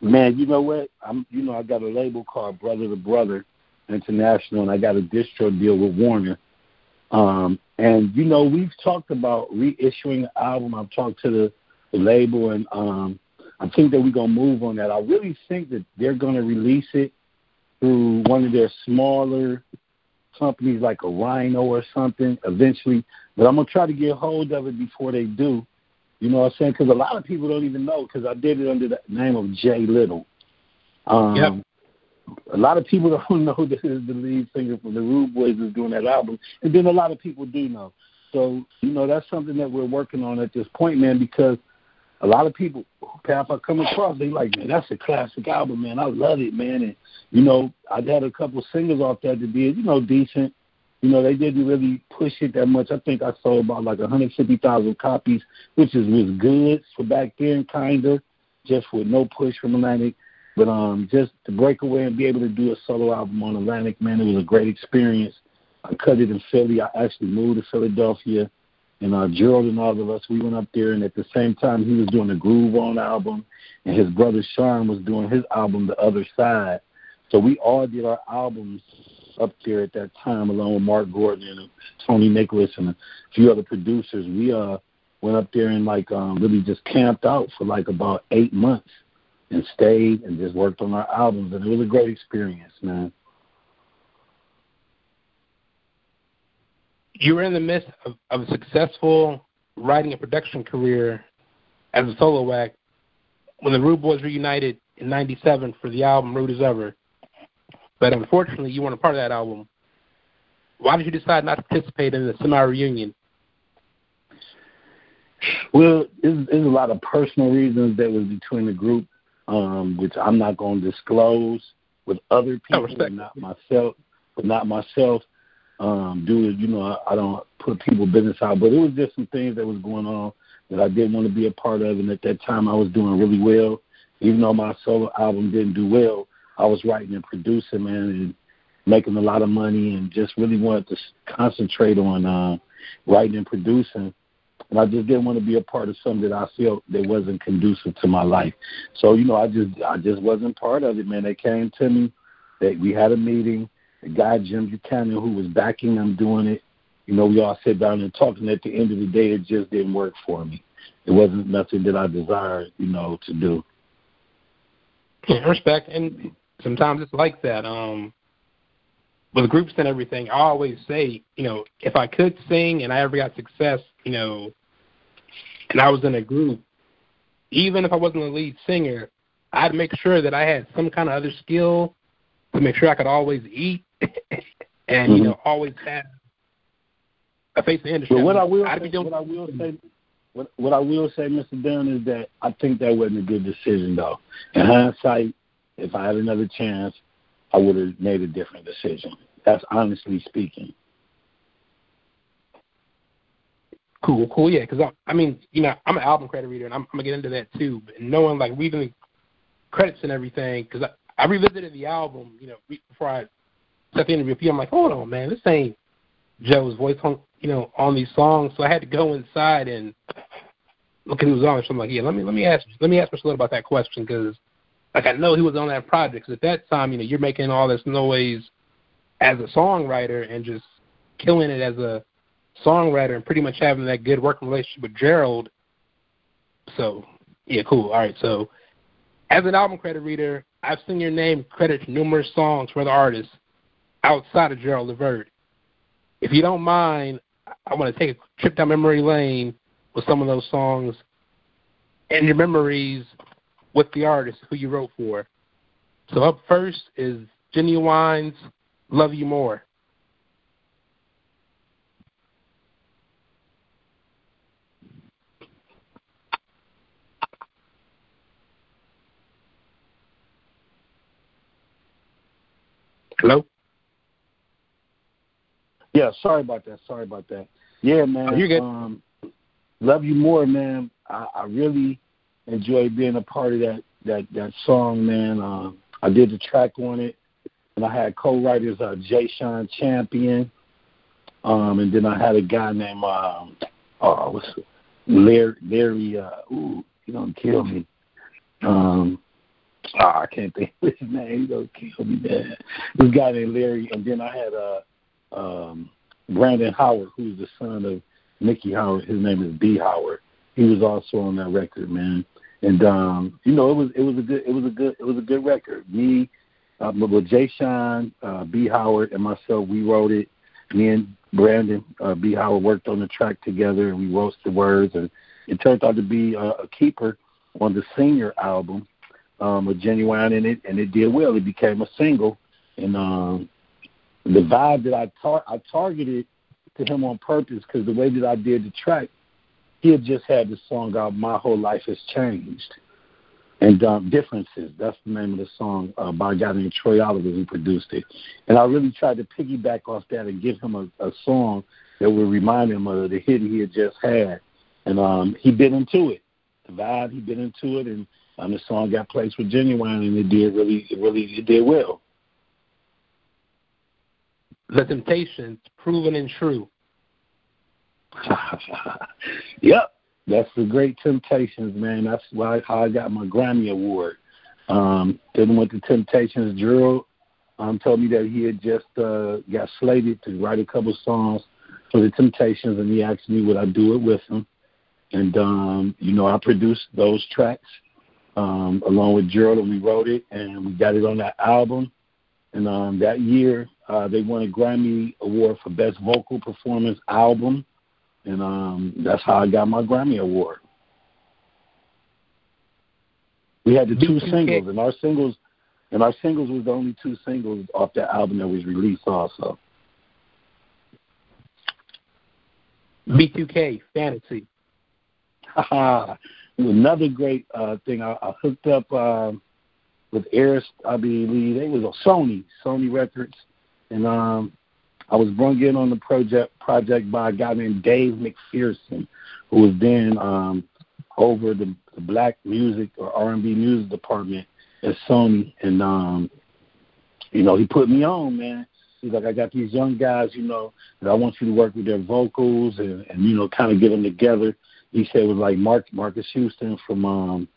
Man, you know what? I'm, you know, I got a label called Brother to Brother International, and I got a distro deal with Warner. Um, and, you know, we've talked about reissuing the album. I've talked to the, the label, and um, I think that we're going to move on that. I really think that they're going to release it through one of their smaller companies like a Rhino or something eventually. But I'm going to try to get hold of it before they do. You know what I'm saying? Because a lot of people don't even know, because I did it under the name of Joe Little. Um, yep. A lot of people don't know that is the lead singer from the Rude Boys is doing that album. And then a lot of people do know. So, you know, that's something that we're working on at this point, man, because a lot of people, Pap, I come across, they like, man, that's a classic album, man. I love it, man. And, you know, I've had a couple singles off that that did, you know, decent. You know, they didn't really push it that much. I think I sold about like one hundred fifty thousand copies, which is was good for back then, kind of, just with no push from Atlantic. But um, just to break away and be able to do a solo album on Atlantic, man, it was a great experience. I cut it in Philly. I actually moved to Philadelphia. And uh, Gerald and all of us, we went up there, and at the same time, he was doing the Groove On album, and his brother Sean was doing his album, The Other Side. So we all did our albums up there at that time, along with Mark Gordon and Tony Nicholas and a few other producers. We uh, went up there and like um, really just camped out for like about eight months and stayed and just worked on our albums, and it was a great experience, man. You were in the midst of, of a successful writing and production career as a solo act when the Rude Boys reunited in ninety-seven for the album Rude as Ever. But unfortunately, you weren't a part of that album. Why did you decide not to participate in the semi-reunion? Well, there's a lot of personal reasons that was between the group, um, which I'm not going to disclose with other people, but not myself, but not myself. Um, do it, you know, I, I don't put people's business out, but it was just some things that was going on that I didn't want to be a part of. And at that time I was doing really well, even though my solo album didn't do well, I was writing and producing, man, and making a lot of money and just really wanted to concentrate on, uh, writing and producing. And I just didn't want to be a part of something that I felt that wasn't conducive to my life. So, you know, I just, I just wasn't part of it, man. They came to me, that we had a meeting. The guy, Jim Buchanan, who was backing him doing it, you know, we all sat down and talked, and at the end of the day, it just didn't work for me. It wasn't nothing that I desired, you know, to do. Yeah, respect, and sometimes it's like that. Um, with groups and everything, I always say, you know, if I could sing and I ever got success, you know, and I was in a group, even if I wasn't the lead singer, I'd make sure that I had some kind of other skill to make sure I could always eat. And, you know, mm-hmm. always have a face the industry. But what I will say, what I will say, what, what I will say, Mister Dunn, is that I think that wasn't a good decision, though. In hindsight, if I had another chance, I would have made a different decision. That's honestly speaking. Cool, cool, yeah. Because, I, I mean, you know, I'm an album credit reader, and I'm, I'm going to get into that, too. But knowing, like, reading the credits and everything, because I, I revisited the album, you know, before I set the interview. I'm like, hold on, man, this ain't Joe's voice on, you know, on these songs. So I had to go inside and look at who's on. So I'm like, yeah, let me let me ask let me ask Mister about that question, because, like, I know he was on that project. Because at that time, you know, you're making all this noise as a songwriter and just killing it as a songwriter, and pretty much having that good working relationship with Gerald. So yeah, cool. All right, so as an album credit reader, I've seen your name credit numerous songs for other artists outside of Gerald Levert. If you don't mind, I want to take a trip down memory lane with some of those songs and your memories with the artists who you wrote for. So up first is Ginuwine's Love You More. Hello? Yeah, sorry about that. Sorry about that. Yeah, man. Oh, you're good. Um, love you more, man. I, I really enjoy being a part of that that, that song, man. Um, I did the track on it, and I had co-writers uh, Jay Sean Champion, um, and then I had a guy named uh, oh, what's it? Larry. Larry uh, ooh, he gonna kill me. Um, oh, I can't think of his name. He gonna kill me, man. This guy named Larry, and then I had a. Uh, Um, Brandon Howard, who's the son of Nicky Howard. His name is B. Howard. He was also on that record, man. And um, you know, it was it was a good it was a good it was a good record. Me, uh, with Jay Sean, uh, B. Howard, and myself, we wrote it. Me and Brandon uh, B. Howard worked on the track together, and we wrote the words. And it turned out to be a, a keeper on the senior album um, with Ginuwine in it, and it did well. It became a single, and. Um, The vibe that I tar- I targeted to him on purpose because the way that I did the track, he had just had this song out, My Whole Life Has Changed. And um, Differences, that's the name of the song uh, by a guy named Troy Oliver who produced it. And I really tried to piggyback off that and give him a, a song that would remind him of the hit he had just had. And um, he bit into it. The vibe, he bit into it. And um, the song got placed with Ginuwine, and it did really, it really it did well. The Temptations, Proven and True. Yep, that's the great Temptations, man. That's why how I got my Grammy Award. Um, then with the Temptations, Gerald um, told me that he had just uh, got slated to write a couple songs for the Temptations, and he asked me would I do it with him. And, um, you know, I produced those tracks um, along with Gerald, and we wrote it, and we got it on that album. And um, that year, uh, they won a Grammy Award for Best Vocal Performance Album. And um, that's how I got my Grammy Award. We had the two B two K singles, and our singles and our singles was the only two singles off that album that was released also. B two K, Fantasy. Another great uh, thing. I, I hooked up... Uh, with Aris, I believe, they was on Sony, Sony Records. And um, I was brought in on the project project by a guy named Dave McPherson, who was then um, over the, the black music or R and B music department at Sony. And, um, you know, he put me on, man. He's like, I got these young guys, you know, that I want you to work with their vocals and, and you know, kind of get them together. He said it was like Mark Marcus Houston from um,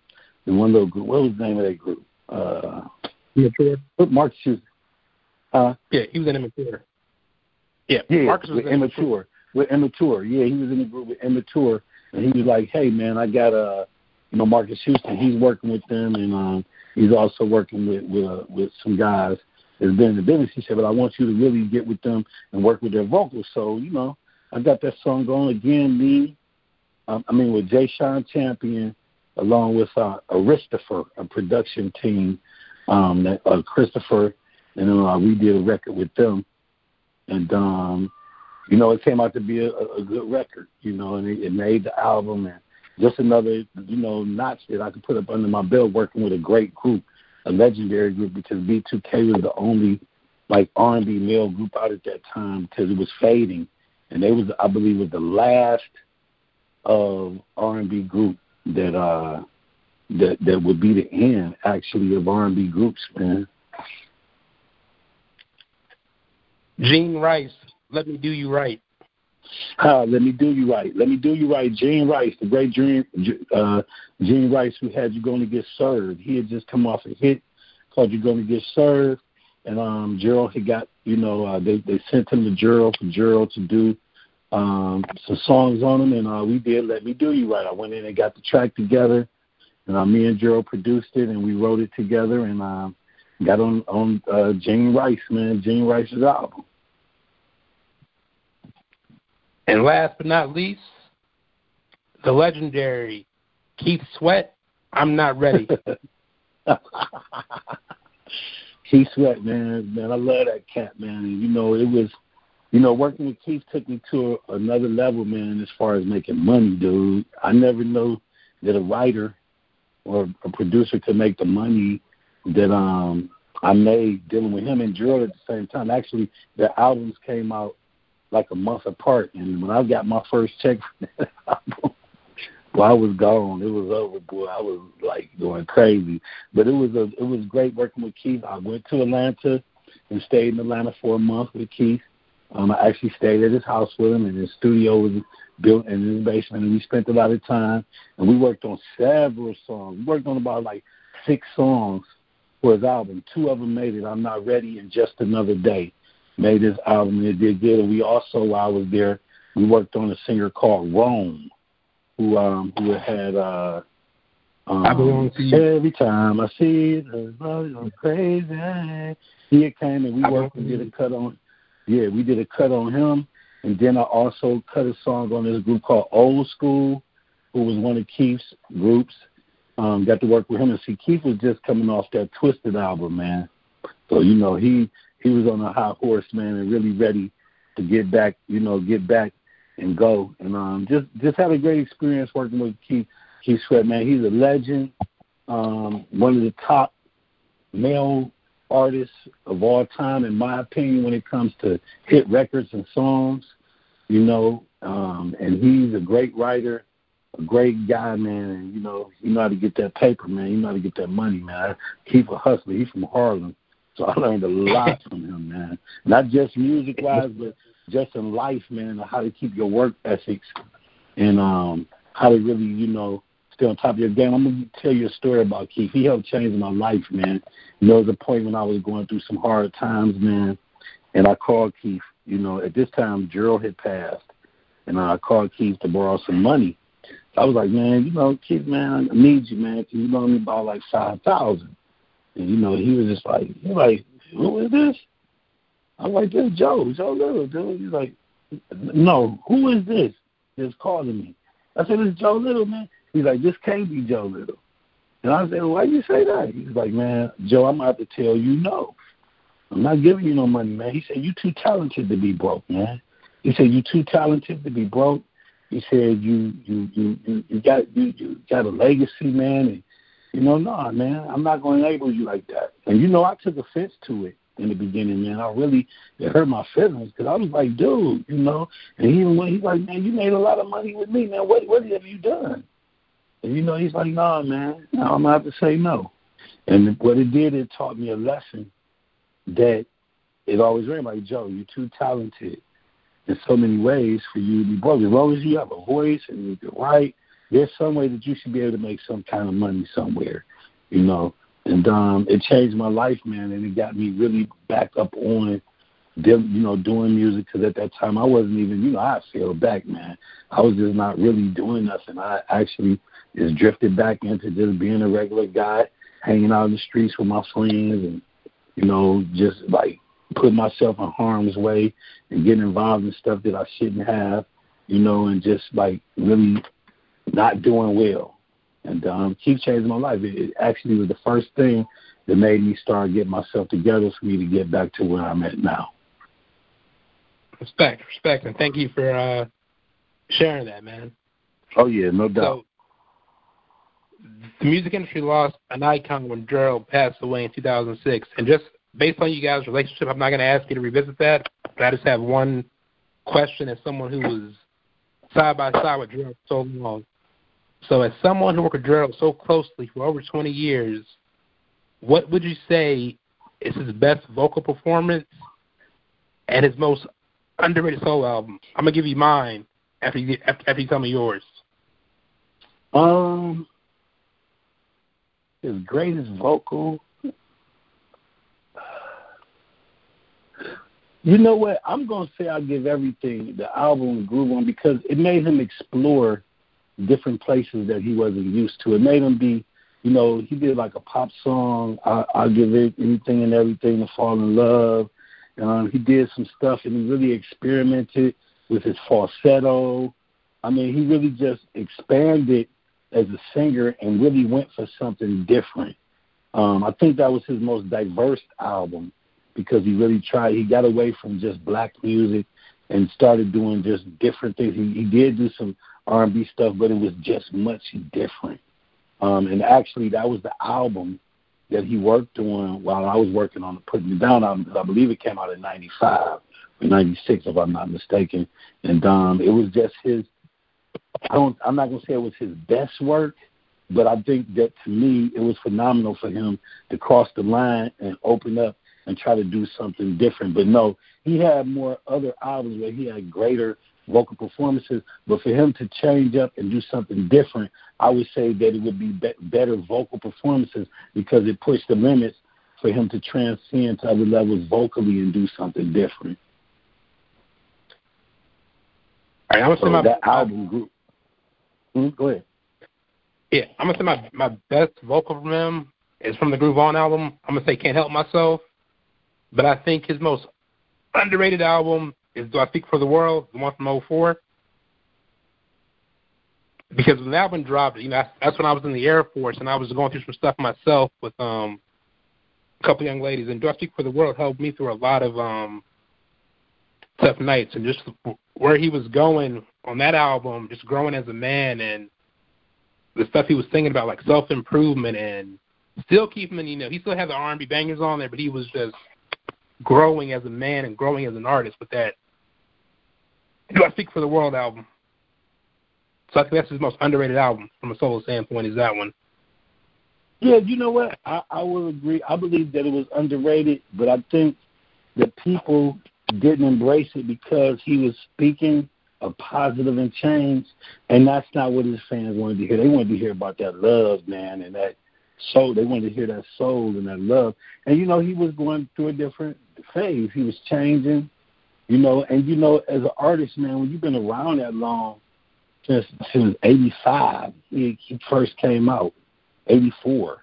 the one little group. What was the name of that group? Uh, Immature. Marcus was, uh, yeah, he was in Immature. Yeah, yeah, Marcus was with in Immature. immature. With Immature, yeah, he was in the group with Immature, and he was like, "Hey, man, I got a, you know, Marcus Houston. He's working with them, and um, he's also working with with, uh, with some guys that's been in the business." He said, "But I want you to really get with them and work with their vocals." So, you know, I got that song going again. Me, um, I mean, with Jay Sean Champion. Along with uh, Aristopher, a production team, um, that, uh, Christopher, and uh, we did a record with them. And, um, you know, it came out to be a, a good record, you know, and it, it made the album. And just another, you know, notch that I could put up under my belt working with a great group, a legendary group, because B two K was the only, like, R and B male group out at that time because it was fading. And they was, I believe, was the last of R and B group. That uh, that that would be the end, actually, of R and B groups, man. Gene Rice, Let Me Do You Right. Uh, let me do you right. Let me do you right. Gene Rice, the great Gene, uh, Gene Rice, who had You Gonna Get Served. He had just come off a hit called You Gonna Get Served, and um, Gerald had got, you know, uh, they, they sent him to Gerald for Gerald to do Um, some songs on them, and uh, we did Let Me Do You Right. I went in and got the track together, and uh, me and Gerald produced it, and we wrote it together, and uh, got on, on uh, Gene Rice, man, Gene Rice's album. And last but not least, the legendary Keith Sweat, I'm Not Ready. Keith Sweat, man, man, I love that cat, man. And, you know, it was, you know, working with Keith took me to a, another level, man, as far as making money, dude. I never knew that a writer or a producer could make the money that um, I made dealing with him and Gerald at the same time. Actually, their albums came out like a month apart, and when I got my first check for that album, well, I was gone. It was over, boy. I was like going crazy. But it was a, it was great working with Keith. I went to Atlanta and stayed in Atlanta for a month with Keith. Um, I actually stayed at his house with him, and his studio was built in his basement, and we spent a lot of time, and we worked on several songs. We worked on about like six songs for his album. Two of them made it, I'm Not Ready and Just Another Day, made his album, and it did good. And we also, while I was there, we worked on a singer called Rome, who um, who had uh, um, I belong to you. Every time I see it, I'm crazy. He came, and we worked and did a cut on Yeah, we did a cut on him, and then I also cut a song on this group called Old School, who was one of Keith's groups. Um, got to work with him, and see, Keith was just coming off that Twisted album, man. So, you know, he, he was on a high horse, man, and really ready to get back, you know, get back and go. And um, just, just had a great experience working with Keith, Keith Sweat, man. He's a legend, um, one of the top male artists of all time, in my opinion, when it comes to hit records and songs, you know, um, and he's a great writer, a great guy, man, and, you know, you know how to get that paper, man. You know how to get that money, man. He's a hustler. He's from Harlem, so I learned a lot from him, man, not just music-wise, but just in life, man, how to keep your work ethics and um, how to really, you know, stay on top of your game. I'm going to tell you a story about Keith. He helped change my life, man. You know, there was a point when I was going through some hard times, man, and I called Keith. You know, at this time, Gerald had passed, and I called Keith to borrow some money. So I was like, man, you know, Keith, man, I need you, man. Can you loan me about like five thousand dollars? And, you know, he was just like, you're like, who is this? I'm like, this is Joe, Joe Little, dude. He's like, no, who is this that's calling me? I said, it's Joe Little, man. He's like, this can't be Joe Little. And I said, why you say that? He's like, man, Joe, I'm about to tell you no. I'm not giving you no money, man. He said, you too talented to be broke, man. He said, you too talented to be broke. He said, you you you you, you got you, you got a legacy, man. And, you know, nah, man, I'm not going to enable you like that. And, you know, I took offense to it in the beginning, man. I really, it hurt my feelings because I was like, dude, you know. And he even went, he's like, man, you made a lot of money with me, man. What, what have you done? And, you know, he's like, nah, man, no, I'm going to have to say no. And what it did, it taught me a lesson that it always ran like, Joe, you're too talented in so many ways for you to be broke. As long as you have a voice and you can write, there's some way that you should be able to make some kind of money somewhere, you know. And um, it changed my life, man, and it got me really back up on, you know, doing music, because at that time I wasn't even, you know, I fell back, man. I was just not really doing nothing. I actually just drifted back into just being a regular guy, hanging out in the streets with my friends and, you know, just, like, putting myself in harm's way and getting involved in stuff that I shouldn't have, you know, and just, like, really not doing well. And um, Keith changed my life. It, it actually was the first thing that made me start getting myself together for me to get back to where I'm at now. Respect, respect, and thank you for uh, sharing that, man. Oh, yeah, no doubt. So, the music industry lost an icon when Gerald passed away in two thousand six. And just based on you guys' relationship, I'm not going to ask you to revisit that, but I just have one question as someone who was side by side with Gerald so long. So as someone who worked with Gerald so closely for over twenty years, what would you say is his best vocal performance and his most underrated solo album? I'm going to give you mine after you, after, after you tell me yours. Um... His greatest vocal. You know what? I'm going to say I'll give everything the album grew on, because it made him explore different places that he wasn't used to. It made him be, you know, he did like a pop song, I, I'll give it anything and everything to fall in love. Um, he did some stuff, and he really experimented with his falsetto. I mean, he really just expanded as a singer and really went for something different. Um, I think that was his most diverse album, because he really tried, he got away from just black music and started doing just different things. He, he did do some R and B stuff, but it was just much different. Um, and actually that was the album that he worked on while I was working on the Putting It Down album, because I believe it came out in ninety-five or ninety-six, if I'm not mistaken. And um, it was just his, I don't, I'm not going to say it was his best work, but I think that to me it was phenomenal for him to cross the line and open up and try to do something different. But no, he had more other albums where he had greater vocal performances, but for him to change up and do something different, I would say that it would be, be better vocal performances, because it pushed the limits for him to transcend to other levels vocally and do something different. All right, I'm gonna so say my, that my, album group. Hmm, go ahead. Yeah, I'm gonna say my my best vocal from him is from the Groove On album. I'm gonna say Can't Help Myself, but I think his most underrated album is Do I Speak for the World, the one from oh four. Because when the album dropped, you know, that's when I was in the Air Force and I was going through some stuff myself with um, a couple young ladies. And Do I Speak for the World helped me through a lot of um, tough nights, and just where he was going on that album, just growing as a man and the stuff he was thinking about, like self-improvement and still keeping, you know, he still had the R and B bangers on there, but he was just growing as a man and growing as an artist with that Do I Speak for the World album. So I think that's his most underrated album from a solo standpoint, is that one. Yeah, you know what? I, I will agree. I believe that it was underrated, but I think that people didn't embrace it because he was speaking of positive and change, and that's not what his fans wanted to hear. They wanted to hear about that love, man, and that soul. They wanted to hear that soul and that love. And, you know, he was going through a different phase. He was changing. You know, and, you know, as an artist, man, when you've been around that long, since, since eighty-five, he, he first came out, eighty-four.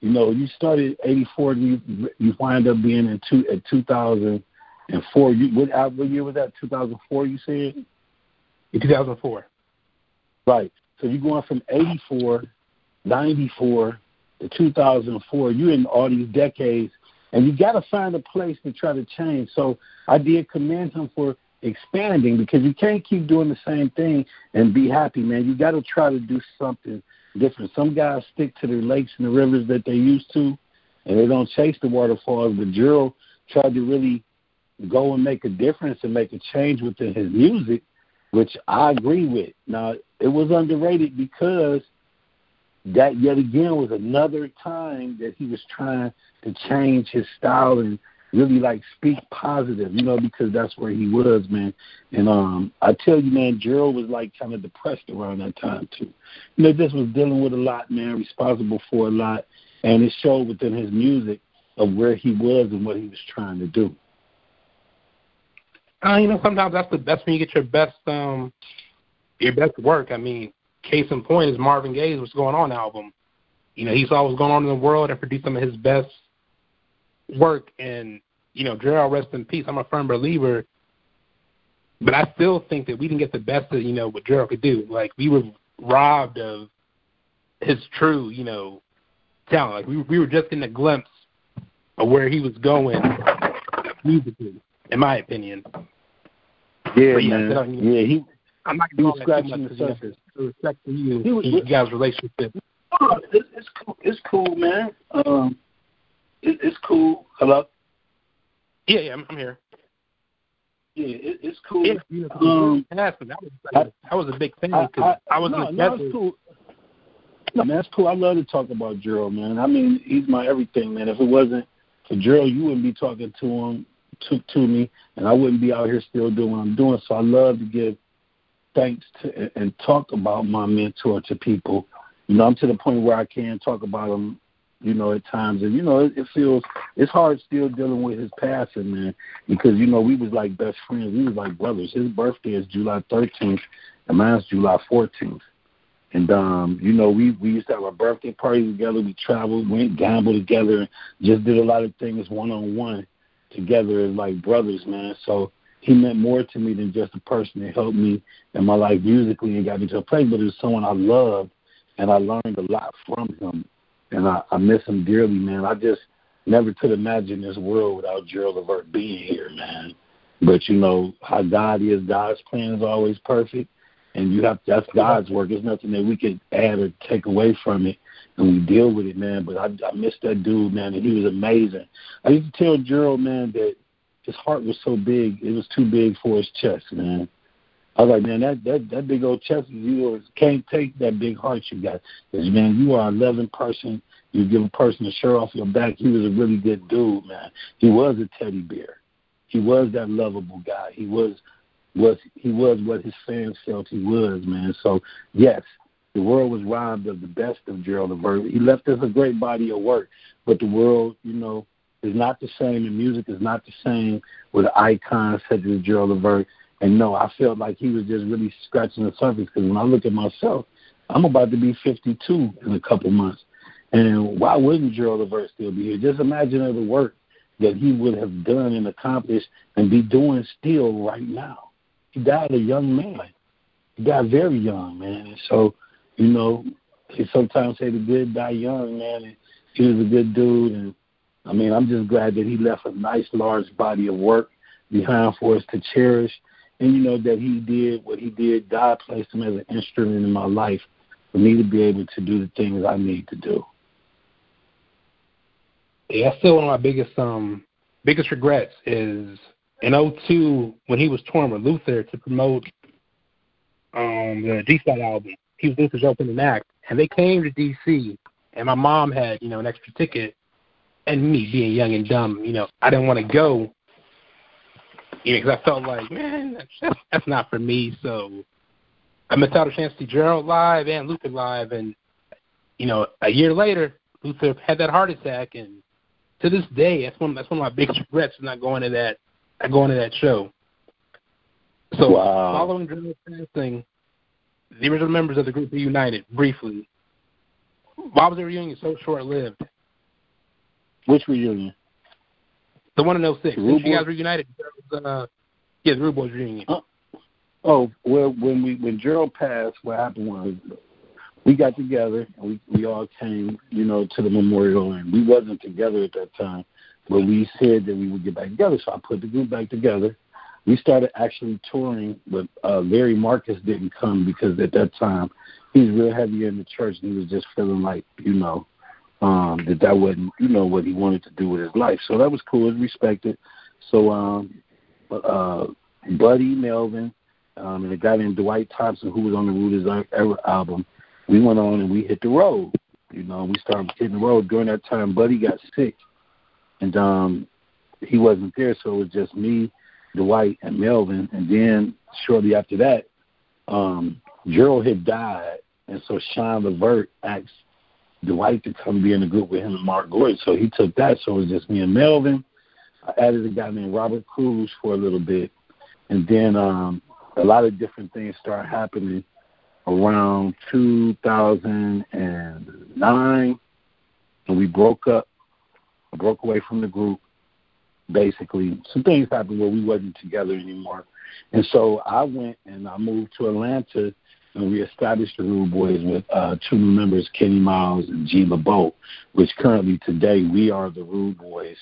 You know, you started eighty-four and you, you wind up being in two, at two thousand four. You, what, what year was that, two thousand four you said? In two thousand four. Right. So you're going from eighty-four, ninety-four, to two thousand four. You're in all these decades. And you got to find a place to try to change. So I did commend him for expanding, because you can't keep doing the same thing and be happy, man. You got to try to do something different. Some guys stick to the lakes and the rivers that they used to, and they don't chase the waterfalls. But Gerald tried to really go and make a difference and make a change within his music, which I agree with. Now, it was underrated because that yet again was another time that he was trying to change his style and really like speak positive, you know, because that's where he was, man. And um, I tell you, man, Gerald was like kind of depressed around that time too. You know, this was dealing with a lot, man, responsible for a lot, and it showed within his music of where he was and what he was trying to do. Uh, you know, sometimes that's the best when you get your best, um, your best work. I mean, case in point is Marvin Gaye's What's Going On album. You know, he saw what was going on in the world and produced some of his best work. And, you know, Gerald, rest in peace. I'm a firm believer. But I still think that we didn't get the best of, you know, what Gerald could do. Like, we were robbed of his true, you know, talent. Like, we we were just getting a glimpse of where he was going musically, in my opinion. Yeah, but, yeah, man. So, you know, yeah, he... I'm not going to scratch on the surface. Respect to you, he was, and you guys' relationship. Oh, it, it's cool. It's cool, man. Um, it, it's cool. Hello. Yeah, yeah, I'm, I'm here. Yeah, it, it's cool. Yeah, you know, um, and that's, that was like, I, I was a big fan because I, I, I wasn't. No, no, it's cool. No, man, that's cool. I love to talk about Gerald, man. I mean, he's my everything, man. If it wasn't for Gerald, you wouldn't be talking to him, to to me, and I wouldn't be out here still doing what I'm doing. So I love to give thanks to, and talk about my mentor to people. You know, I'm to the point where I can talk about him, you know, at times. And, you know, it, it feels, it's hard still dealing with his passing, man, because, you know, we was like best friends. We was like brothers. His birthday is July thirteenth, and mine's July fourteenth. And, um, you know, we, we used to have our birthday party together. We traveled, went, gambled together, and just did a lot of things one-on-one together as like brothers, man. So he meant more to me than just a person that helped me in my life musically and got me to a place, but it was someone I loved, and I learned a lot from him, and I, I miss him dearly, man. I just never could imagine this world without Gerald Levert being here, man. But, you know, how God is, God's plan is always perfect, and you have that's God's work. There's nothing that we could add or take away from it. and we deal with it, man. But I, I miss that dude, man, and he was amazing. I used to tell Gerald, man, that his heart was so big, it was too big for his chest, man. I was like, man, that, that, that big old chest is yours. Can't take that big heart you got. Because, man, you are a loving person. You give a person a shirt off your back. He was a really good dude, man. He was a teddy bear. He was that lovable guy. He was was he was what his fans felt he was, man. So, yes, the world was robbed of the best of Gerald Levert. He left us a great body of work. But the world, you know, is not the same. The music is not the same with icons such as Gerald Levert. And, no, I felt like he was just really scratching the surface because when I look at myself, I'm about to be fifty-two in a couple months. And why wouldn't Gerald Levert still be here? Just imagine all the work that he would have done and accomplished and be doing still right now. He died a young man. He died very young, man. And so, you know, they sometimes say the good die young, man. And he was a good dude. And, I mean, I'm just glad that he left a nice, large body of work behind for us to cherish. And, you know, that he did what he did. God placed him as an instrument in my life for me to be able to do the things I need to do. Yeah, that's still one of my biggest um, biggest regrets is in oh two, when he was touring with Luther to promote um, the G-Side album, he was Luther's opening act. And they came to D C, and my mom had, you know, an extra ticket. And me being young and dumb, you know, I didn't want to go. Yeah, because I felt like, man, that's, that's not for me. So I missed out a chance to see Gerald live and Luther live. And, you know, a year later, Luther had that heart attack. And to this day, that's one that's one of my biggest regrets, not going to that not going to that show. So wow. Following Gerald's passing, the original members of the group reunited briefly. Why was the reunion so short-lived? Which reunion? The one in oh six. When you guys reunited, there was, uh, yeah, the Rude Boys reunion. Uh, oh, well, when we when Gerald passed, what happened was we got together and we, we all came, you know, to the memorial, and we wasn't together at that time, but we said that we would get back together, so I put the group back together. We started actually touring, but uh, Larry Marcus didn't come because at that time he was real heavy in the church, and he was just feeling like, you know, Um, that that wasn't, you know, what he wanted to do with his life. So that was cool. It was respected. So um, uh, Buddy, Melvin, um, and a guy named Dwight Thompson, who was on the Rude Era album, we went on and we hit the road. You know, we started hitting the road. During that time, Buddy got sick, and um, he wasn't there, so it was just me, Dwight, and Melvin. And then shortly after that, um, Gerald had died, and so Sean Levert asked Dwight to come be in the group with him and Mark Gordon. So he took that. So it was just me and Melvin. I added a guy named Robert Cruz for a little bit. And then um, a lot of different things started happening around two thousand nine. And we broke up, broke away from the group, basically. Some things happened where we wasn't together anymore. And so I went and I moved to Atlanta, and we established the Rude Boys with uh, two new members, Kenny Miles and G. LeBeau, which currently today we are the Rude Boys.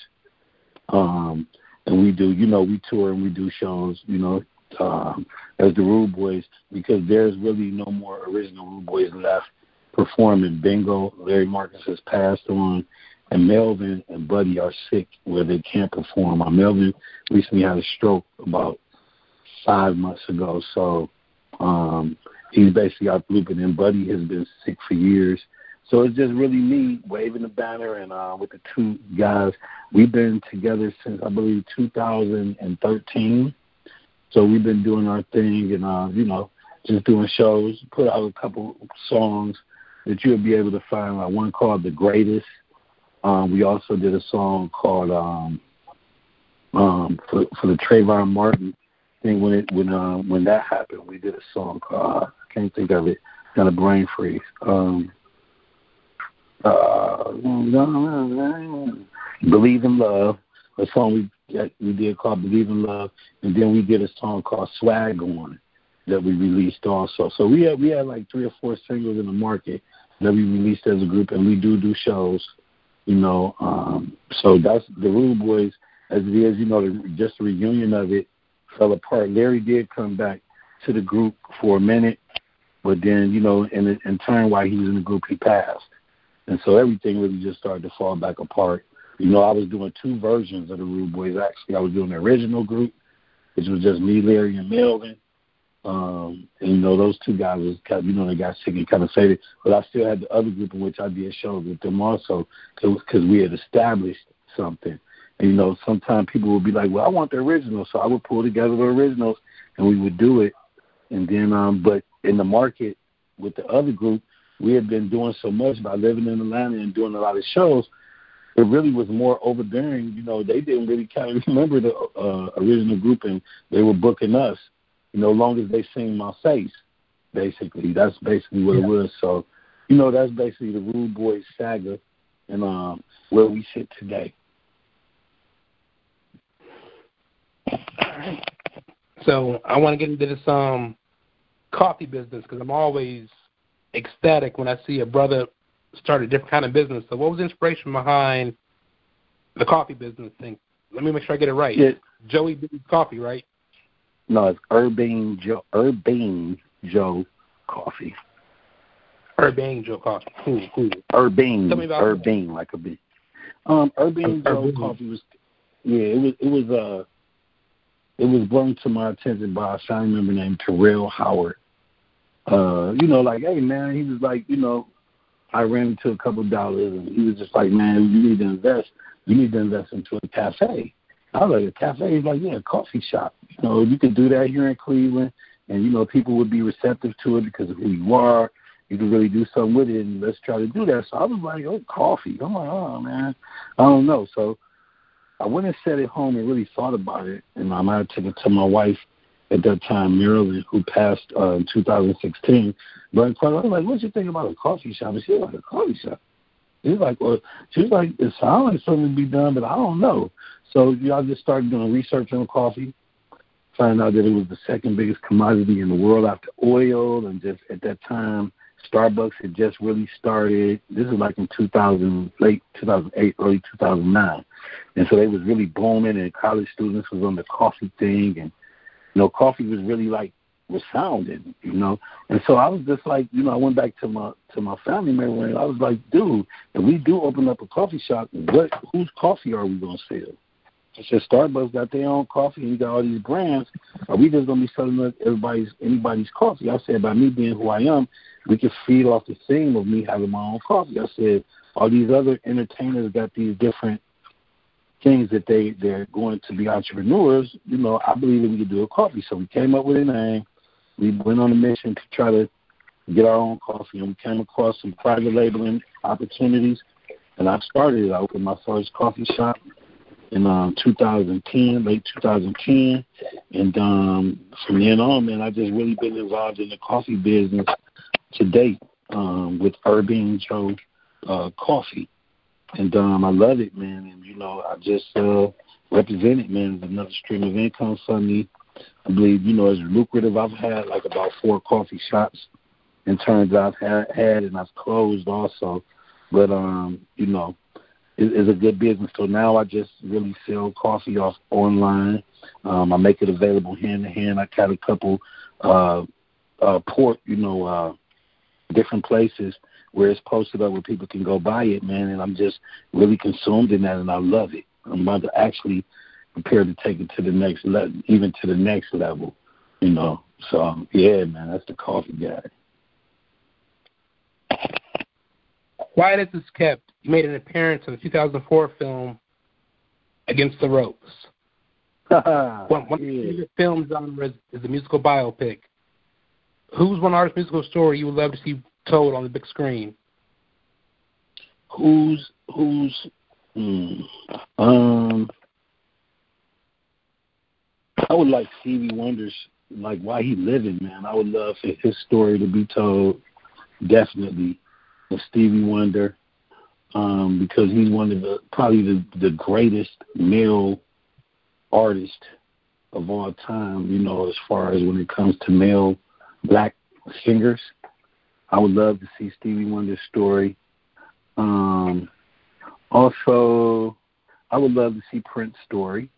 Um, and we do, you know, we tour and we do shows, you know, um, as the Rude Boys, because there's really no more original Rude Boys left performing. Bingo, Larry Marcus has passed on, and Melvin and Buddy are sick where they can't perform. Uh, Melvin recently had a stroke about five months ago, so... Um, He's basically out looping, and Buddy has been sick for years. So it's just really me waving the banner, and uh, with the two guys, we've been together since, I believe, two thousand thirteen. So we've been doing our thing and, uh, you know, just doing shows, put out a couple songs that you'll be able to find, like one called The Greatest. Um, we also did a song called um, um, for, for the Trayvon Martin thing. When it when uh, when that happened, we did a song called, I can't think of it, got a brain freeze. Um, uh, Believe in Love, a song we we did called Believe in Love, and then we did a song called Swag On that we released also. So we had we had like three or four singles in the market that we released as a group, and we do do shows, you know. Um, so that's the Rude Boys as it is, you know, just the reunion of it. Fell apart. Larry did come back to the group for a minute, but then, you know, in, in time while he was in the group, he passed. And so everything really just started to fall back apart. You know, I was doing two versions of the Rude Boys, actually. I was doing the original group, which was just me, Larry, and Melvin. Um, and, you know, those two guys, was kind of, you know, they got sick and kind of faded. But I still had the other group in which I did shows with them also because we had established something. And, you know, sometimes people would be like, well, I want the original. So I would pull together the originals, and we would do it. And then, um, but in the market with the other group, we had been doing so much by living in Atlanta and doing a lot of shows. It really was more overbearing. You know, they didn't really kind of remember the uh, original group, and they were booking us, you know, as long as they seen my face, basically. That's basically what yeah. it was. So, you know, that's basically the Rude Boys saga and um, where we sit today. All right. So I want to get into this um, coffee business because I'm always ecstatic when I see a brother start a different kind of business. So what was the inspiration behind the coffee business thing? Let me make sure I get it right. Yeah. Joey B. Coffee, right? No, it's Urbane Joe, Urbane Joe Coffee. Urbane Joe Coffee. Cool, cool. Urbane, Tell me about Urbane, that. like a bee. Um, Urbane Joe Urbane. Coffee was, yeah, it was, it was, uh, it was blown to my attention by a family member named Terrell Howard. Uh, you know, like, hey, man, he was like, you know, I ran into a couple of dollars, and he was just like, man, you need to invest. You need to invest into a cafe. I was like, a cafe? He's like, yeah, a coffee shop. You know, you could do that here in Cleveland, and, you know, people would be receptive to it because of who you are. You can really do something with it, and let's try to do that. So I was like, oh, coffee. I'm like, oh, man, I don't know. So I went and sat at home and really thought about it, and I might have taken it to my wife at that time, Marilyn, who passed uh, in two thousand sixteen. But I was like, what you think about a coffee shop? And she was like, a coffee shop? She was like, well, she was like, it sounds like something to be done, but I don't know. So you know, I just started doing research on coffee, finding out that it was the second biggest commodity in the world after oil, and just at that time, Starbucks had just really started. This is like in two thousand, late two thousand eight, early two thousand nine. And so they was really booming, and college students was on the coffee thing. And, you know, coffee was really, like, resounding, you know. And so I was just like, you know, I went back to my to my family member, and I was like, dude, if we do open up a coffee shop, what whose coffee are we going to sell? I said, Starbucks got their own coffee, and you got all these brands. Are we just going to be selling everybody's anybody's coffee? I said, by me being who I am, we can feed off the theme of me having my own coffee. I said, all these other entertainers got these different things that they, they're going to be entrepreneurs. You know, I believe that we could do a coffee. So we came up with a name. We went on a mission to try to get our own coffee, and we came across some private labeling opportunities, and I started it. I opened my first coffee shop in um, two thousand ten, late two thousand ten, and um, from then on, man, I've just really been involved in the coffee business to date um, with Urbane Joe uh, Coffee, and um, I love it, man, and, you know, I just uh, represent it, man, as another stream of income for me. I believe, you know, it's lucrative. I've had, like, about four coffee shops in terms I've had, had and I've closed also, but, um, you know, is a good business. So now I just really sell coffee off online. Um, I make it available hand to hand. I got a couple uh, uh, port, you know, uh, different places where it's posted up where people can go buy it, man. And I'm just really consumed in that, and I love it. I'm about to actually prepare to take it to the next level, even to the next level, you know. So yeah, man, that's the coffee guy. Quiet as it's kept, you made an appearance in the two thousand four film Against the Ropes. one one yeah. of your favorite film genres is the musical biopic. Who's one artist's musical story you would love to see told on the big screen? Who's, who's, hmm, um, I would like Stevie Wonder's, like, why he living, man. I would love for his story to be told, definitely. Of Stevie Wonder, um, because he's one of the probably the, the greatest male artist of all time, you know, as far as when it comes to male black singers. I would love to see Stevie Wonder's story. Um, also, I would love to see Prince's story.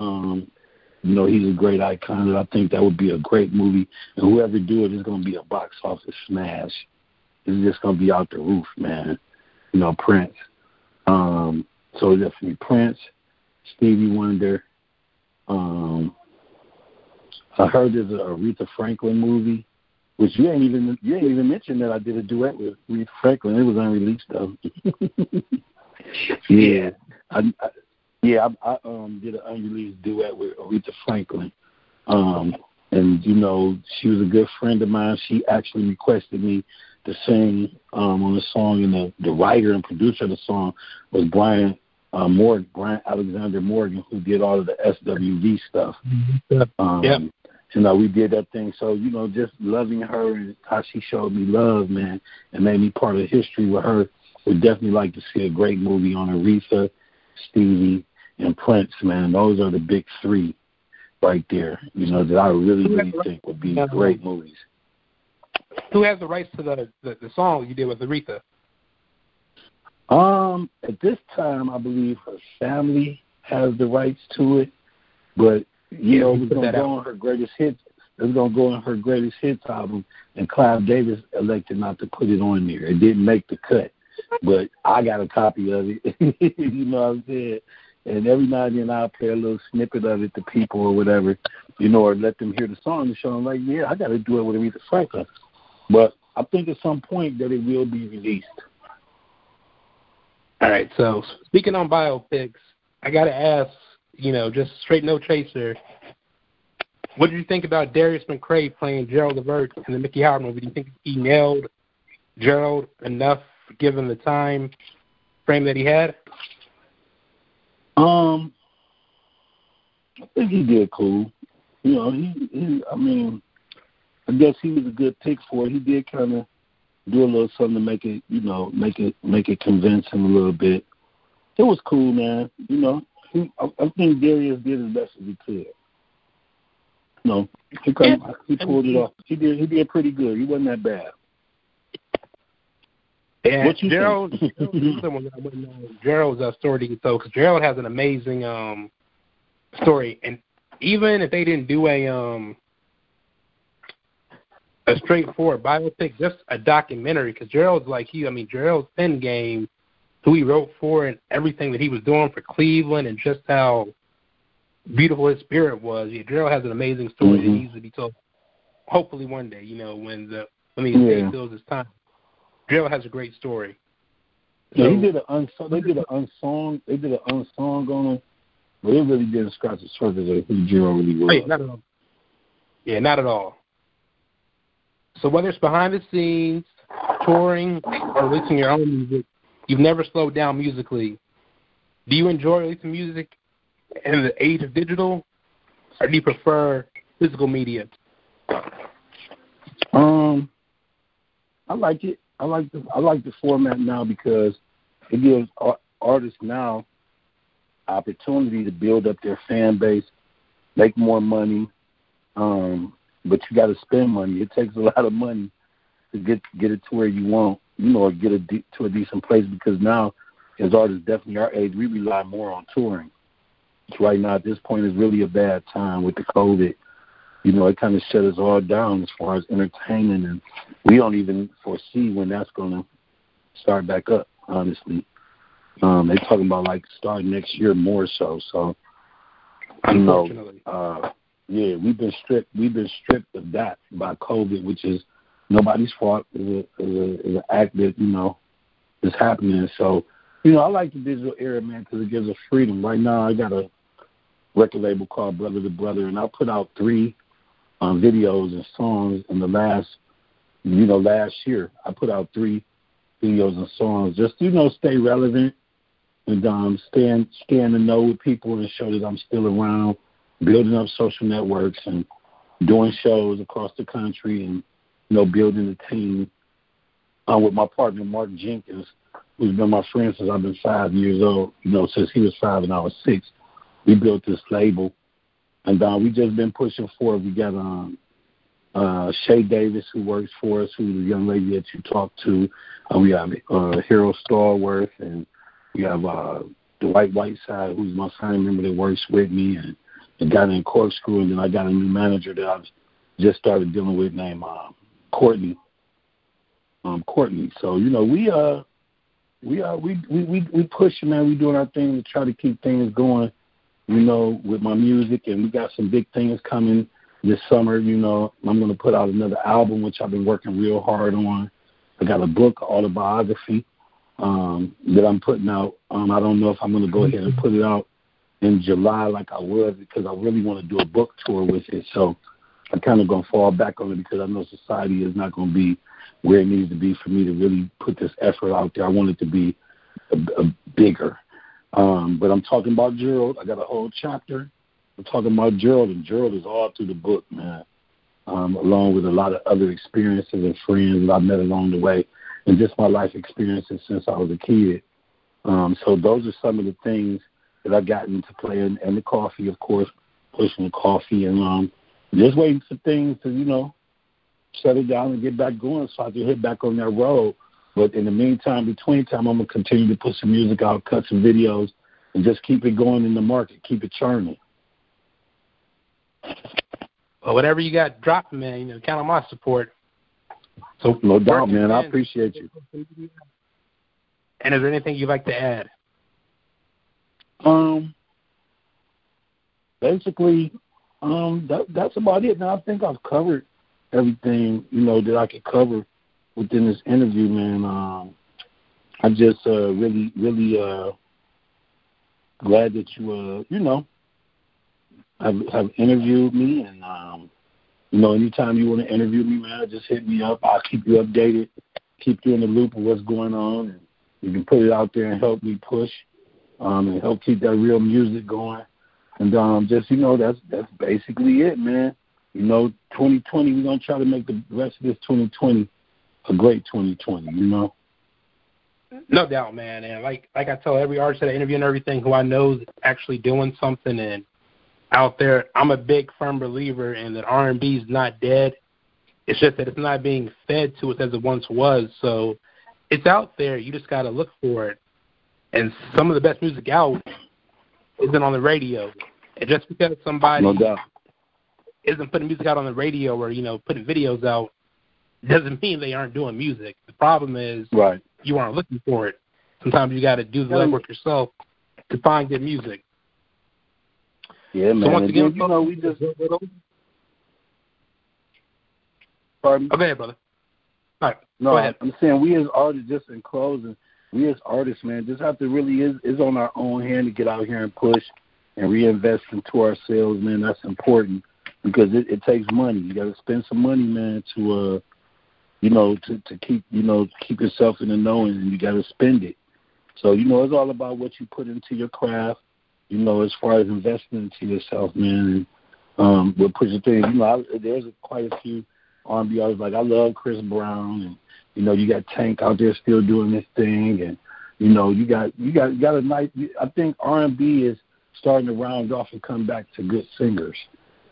Um, you know, he's a great icon, and I think that would be a great movie. And whoever do it is going to be a box office smash. is just going to be out the roof, man. You know, Prince. Um, so definitely Prince, Stevie Wonder. Um, I heard there's an Aretha Franklin movie, which you ain't even you ain't even mentioned that I did a duet with Aretha Franklin. It was unreleased though. yeah, I, I, yeah, I, I um, did an unreleased duet with Aretha Franklin, um, and you know she was a good friend of mine. She actually requested me to sing um, on the song, and the, the writer and producer of the song was Brian. Uh, Morgan, Brian Alexander Morgan, who did all of the S W V stuff. Um, yeah. You know, we did that thing. So, you know, just loving her and how she showed me love, man, and made me part of history with her. Would definitely like to see a great movie on Aretha, Stevie, and Prince, man. Those are the big three right there, you know, that I really, really think would be great movies. Who has the rights to the, the, the song you did with Aretha? Um, at this time, I believe her family has the rights to it, but you yeah, know it's gonna go on her greatest hits. It's gonna go on her greatest hits album, and Clive Davis elected not to put it on there. It didn't make the cut, but I got a copy of it. You know what I'm saying? And every now and then, I'll play a little snippet of it to people or whatever, you know, or let them hear the song and show them like, yeah, I got to do it with Aretha Franklin. But I think at some point that it will be released. All right, so speaking on biopics, I got to ask, you know, just straight no chaser, what did you think about Darius McCrae playing Gerald Levert in the Mickey Howard movie? Do you think he nailed Gerald enough given the time frame that he had? Um, I think he did cool. You know, he, he I mean, I guess he was a good pick for it. He did kind of do a little something to make it, you know, make it make it convincing a little bit. It was cool, man. You know, he, I, I think Darius did as best as he could. You know, he, yeah. he pulled it off. He did. He did pretty good. He wasn't that bad. Yeah, what you Gerald, think? Gerald, Gerald's uh, story to tell, because Gerald has an amazing um, story, and even if they didn't do a um. a straightforward biopic, just a documentary, because Gerald's like he, I mean, Gerald's pen game, who he wrote for and everything that he was doing for Cleveland and just how beautiful his spirit was. Yeah, Gerald has an amazing story mm-hmm. that needs to be told. Hopefully one day, you know, when the, I mean, yeah. it fills his time. Gerald has a great story. So, yeah, he did an unsung, they did an unsung, they did an unsung on him, but it really didn't scratch the surface of who Gerald really was. Oh, yeah, not at all. Yeah, not at all. So whether it's behind the scenes, touring, or releasing your own music, you've never slowed down musically. Do you enjoy releasing music in the age of digital, or do you prefer physical media? Um, I like it. I like the I like the format now because it gives artists now opportunity to build up their fan base, make more money. Um. But you got to spend money. It takes a lot of money to get get it to where you want, you know, or get it de- to a decent place. Because now, as artists, definitely our age, we rely more on touring. Which right now, at this point, is really a bad time with the COVID. You know, it kind of shut us all down as far as entertaining, and we don't even foresee when that's going to start back up. Honestly, um, they're talking about like starting next year more so. So, you know. Uh, Yeah, we've been stripped. We've been stripped of that by COVID, which is nobody's fault. It's an act that you know is happening. So, you know, I like the digital era, man, because it gives us freedom. Right now, I got a record label called Brother to Brother, and I put out three um, videos and songs in the last, you know, last year. I put out three videos and songs just you know stay relevant and um, stay in, stay in the know with people and show that I'm still around. Building up social networks and doing shows across the country and, you know, building a team uh, with my partner, Mark Jenkins, who's been my friend since I've been five years old, you know, since he was five and I was six. We built this label, and uh, we've just been pushing forward. We got um, uh, Shay Davis, who works for us, who's a young lady that you talked to. Uh, we have uh, Harold Stallworth, and we have uh, Dwight Whiteside, who's my signing member that works with me, and I got in Corkscrew, and then I got a new manager that I've just started dealing with named uh, Courtney. um, Courtney. So, you know, we uh we uh we we we, we pushing, man. We doing our thing to try to keep things going, you know, with my music, and we got some big things coming this summer. You know, I'm going to put out another album, which I've been working real hard on. I got a book, autobiography, um, that I'm putting out. Um, I don't know if I'm going to go ahead and put it out in July like I was, because I really want to do a book tour with it. So I'm kind of going to fall back on it, because I know society is not going to be where it needs to be for me to really put this effort out there. I want it to be a, a bigger. Um, but I'm talking about Gerald. I got a whole chapter. I'm talking about Gerald, and Gerald is all through the book, man, um, along with a lot of other experiences and friends that I met along the way, and just my life experiences since I was a kid. Um, so those are some of the things that I've gotten to play, and, and the coffee, of course, pushing the coffee, and um, just waiting for things to, you know, settle down and get back going so I can hit back on that road. But in the meantime, between time, I'm going to continue to put some music out, cut some videos, and just keep it going in the market, keep it churning. Well, whatever you got dropping, man, you know, count on my support. So no doubt, man. I appreciate you. And is there anything you'd like to add? Um, basically, um, that, that's about it. Now, I think I've covered everything, you know, that I could cover within this interview, man. Um, I just uh, really, really uh, glad that you, uh, you know, Have, have interviewed me, and um, you know, anytime you want to interview me, man, just hit me up. I'll keep you updated, keep you in the loop of what's going on, and you can put it out there and help me push, um, and help keep that real music going. And um, just, you know, that's that's basically it, man. You know, twenty twenty, we're gonna try to make the rest of this twenty twenty a great twenty twenty. You know, no doubt, man. And like like I tell every artist that I interview and everything, who I know is actually doing something and out there, I'm a big firm believer in that R and B is not dead. It's just that it's not being fed to us as it once was. So it's out there. You just got to look for it. And some of the best music out isn't on the radio. And just because somebody no doubt isn't putting music out on the radio, or, you know, putting videos out, doesn't mean they aren't doing music. The problem is right, you aren't looking for it. Sometimes you got to do the legwork yourself to find good music. Yeah, man. So once again, then, you know, we just... Pardon? Go ahead, brother. All right. No, I'm saying we as artists, just in closing, we as artists, man, just have to really is, is on our own hand to get out here and push and reinvest into ourselves, man. That's important, because it, it takes money. You got to spend some money, man, to, uh, you know, to, to keep, you know, keep yourself in the know, and you got to spend it. So, you know, it's all about what you put into your craft, you know, as far as investing into yourself, man. Um, we'll push the thing. You know, I, there's quite a few R and B artists. Like, I love Chris Brown, and, you know, you got Tank out there still doing this thing. And, you know, you got you got, you got a nice – I think R and B is starting to round off and come back to good singers,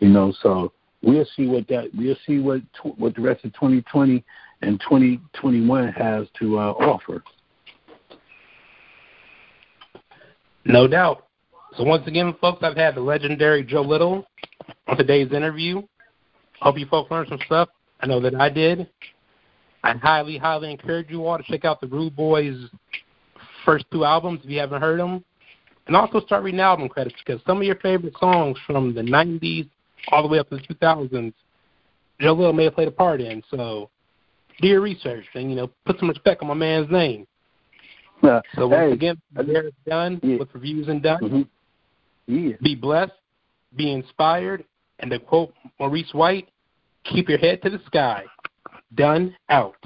you know. So we'll see what that – we'll see what tw- what the rest of twenty twenty and twenty twenty-one has to uh, offer. No doubt. So once again, folks, I've had the legendary Joe Little on today's interview. Hope you folks learned some stuff. I know that I did. I highly, highly encourage you all to check out the Rude Boys' first two albums if you haven't heard them. And also start reading album credits, because some of your favorite songs from the nineties all the way up to the two thousands, Joe Little may have played a part in. So do your research and, you know, put some respect on my man's name. Uh, so once hey, again, Derek Dunn yeah. with Reviews and Done. Mm-hmm. Yeah. Be blessed, be inspired, and to quote Maurice White, keep your head to the sky. Done out.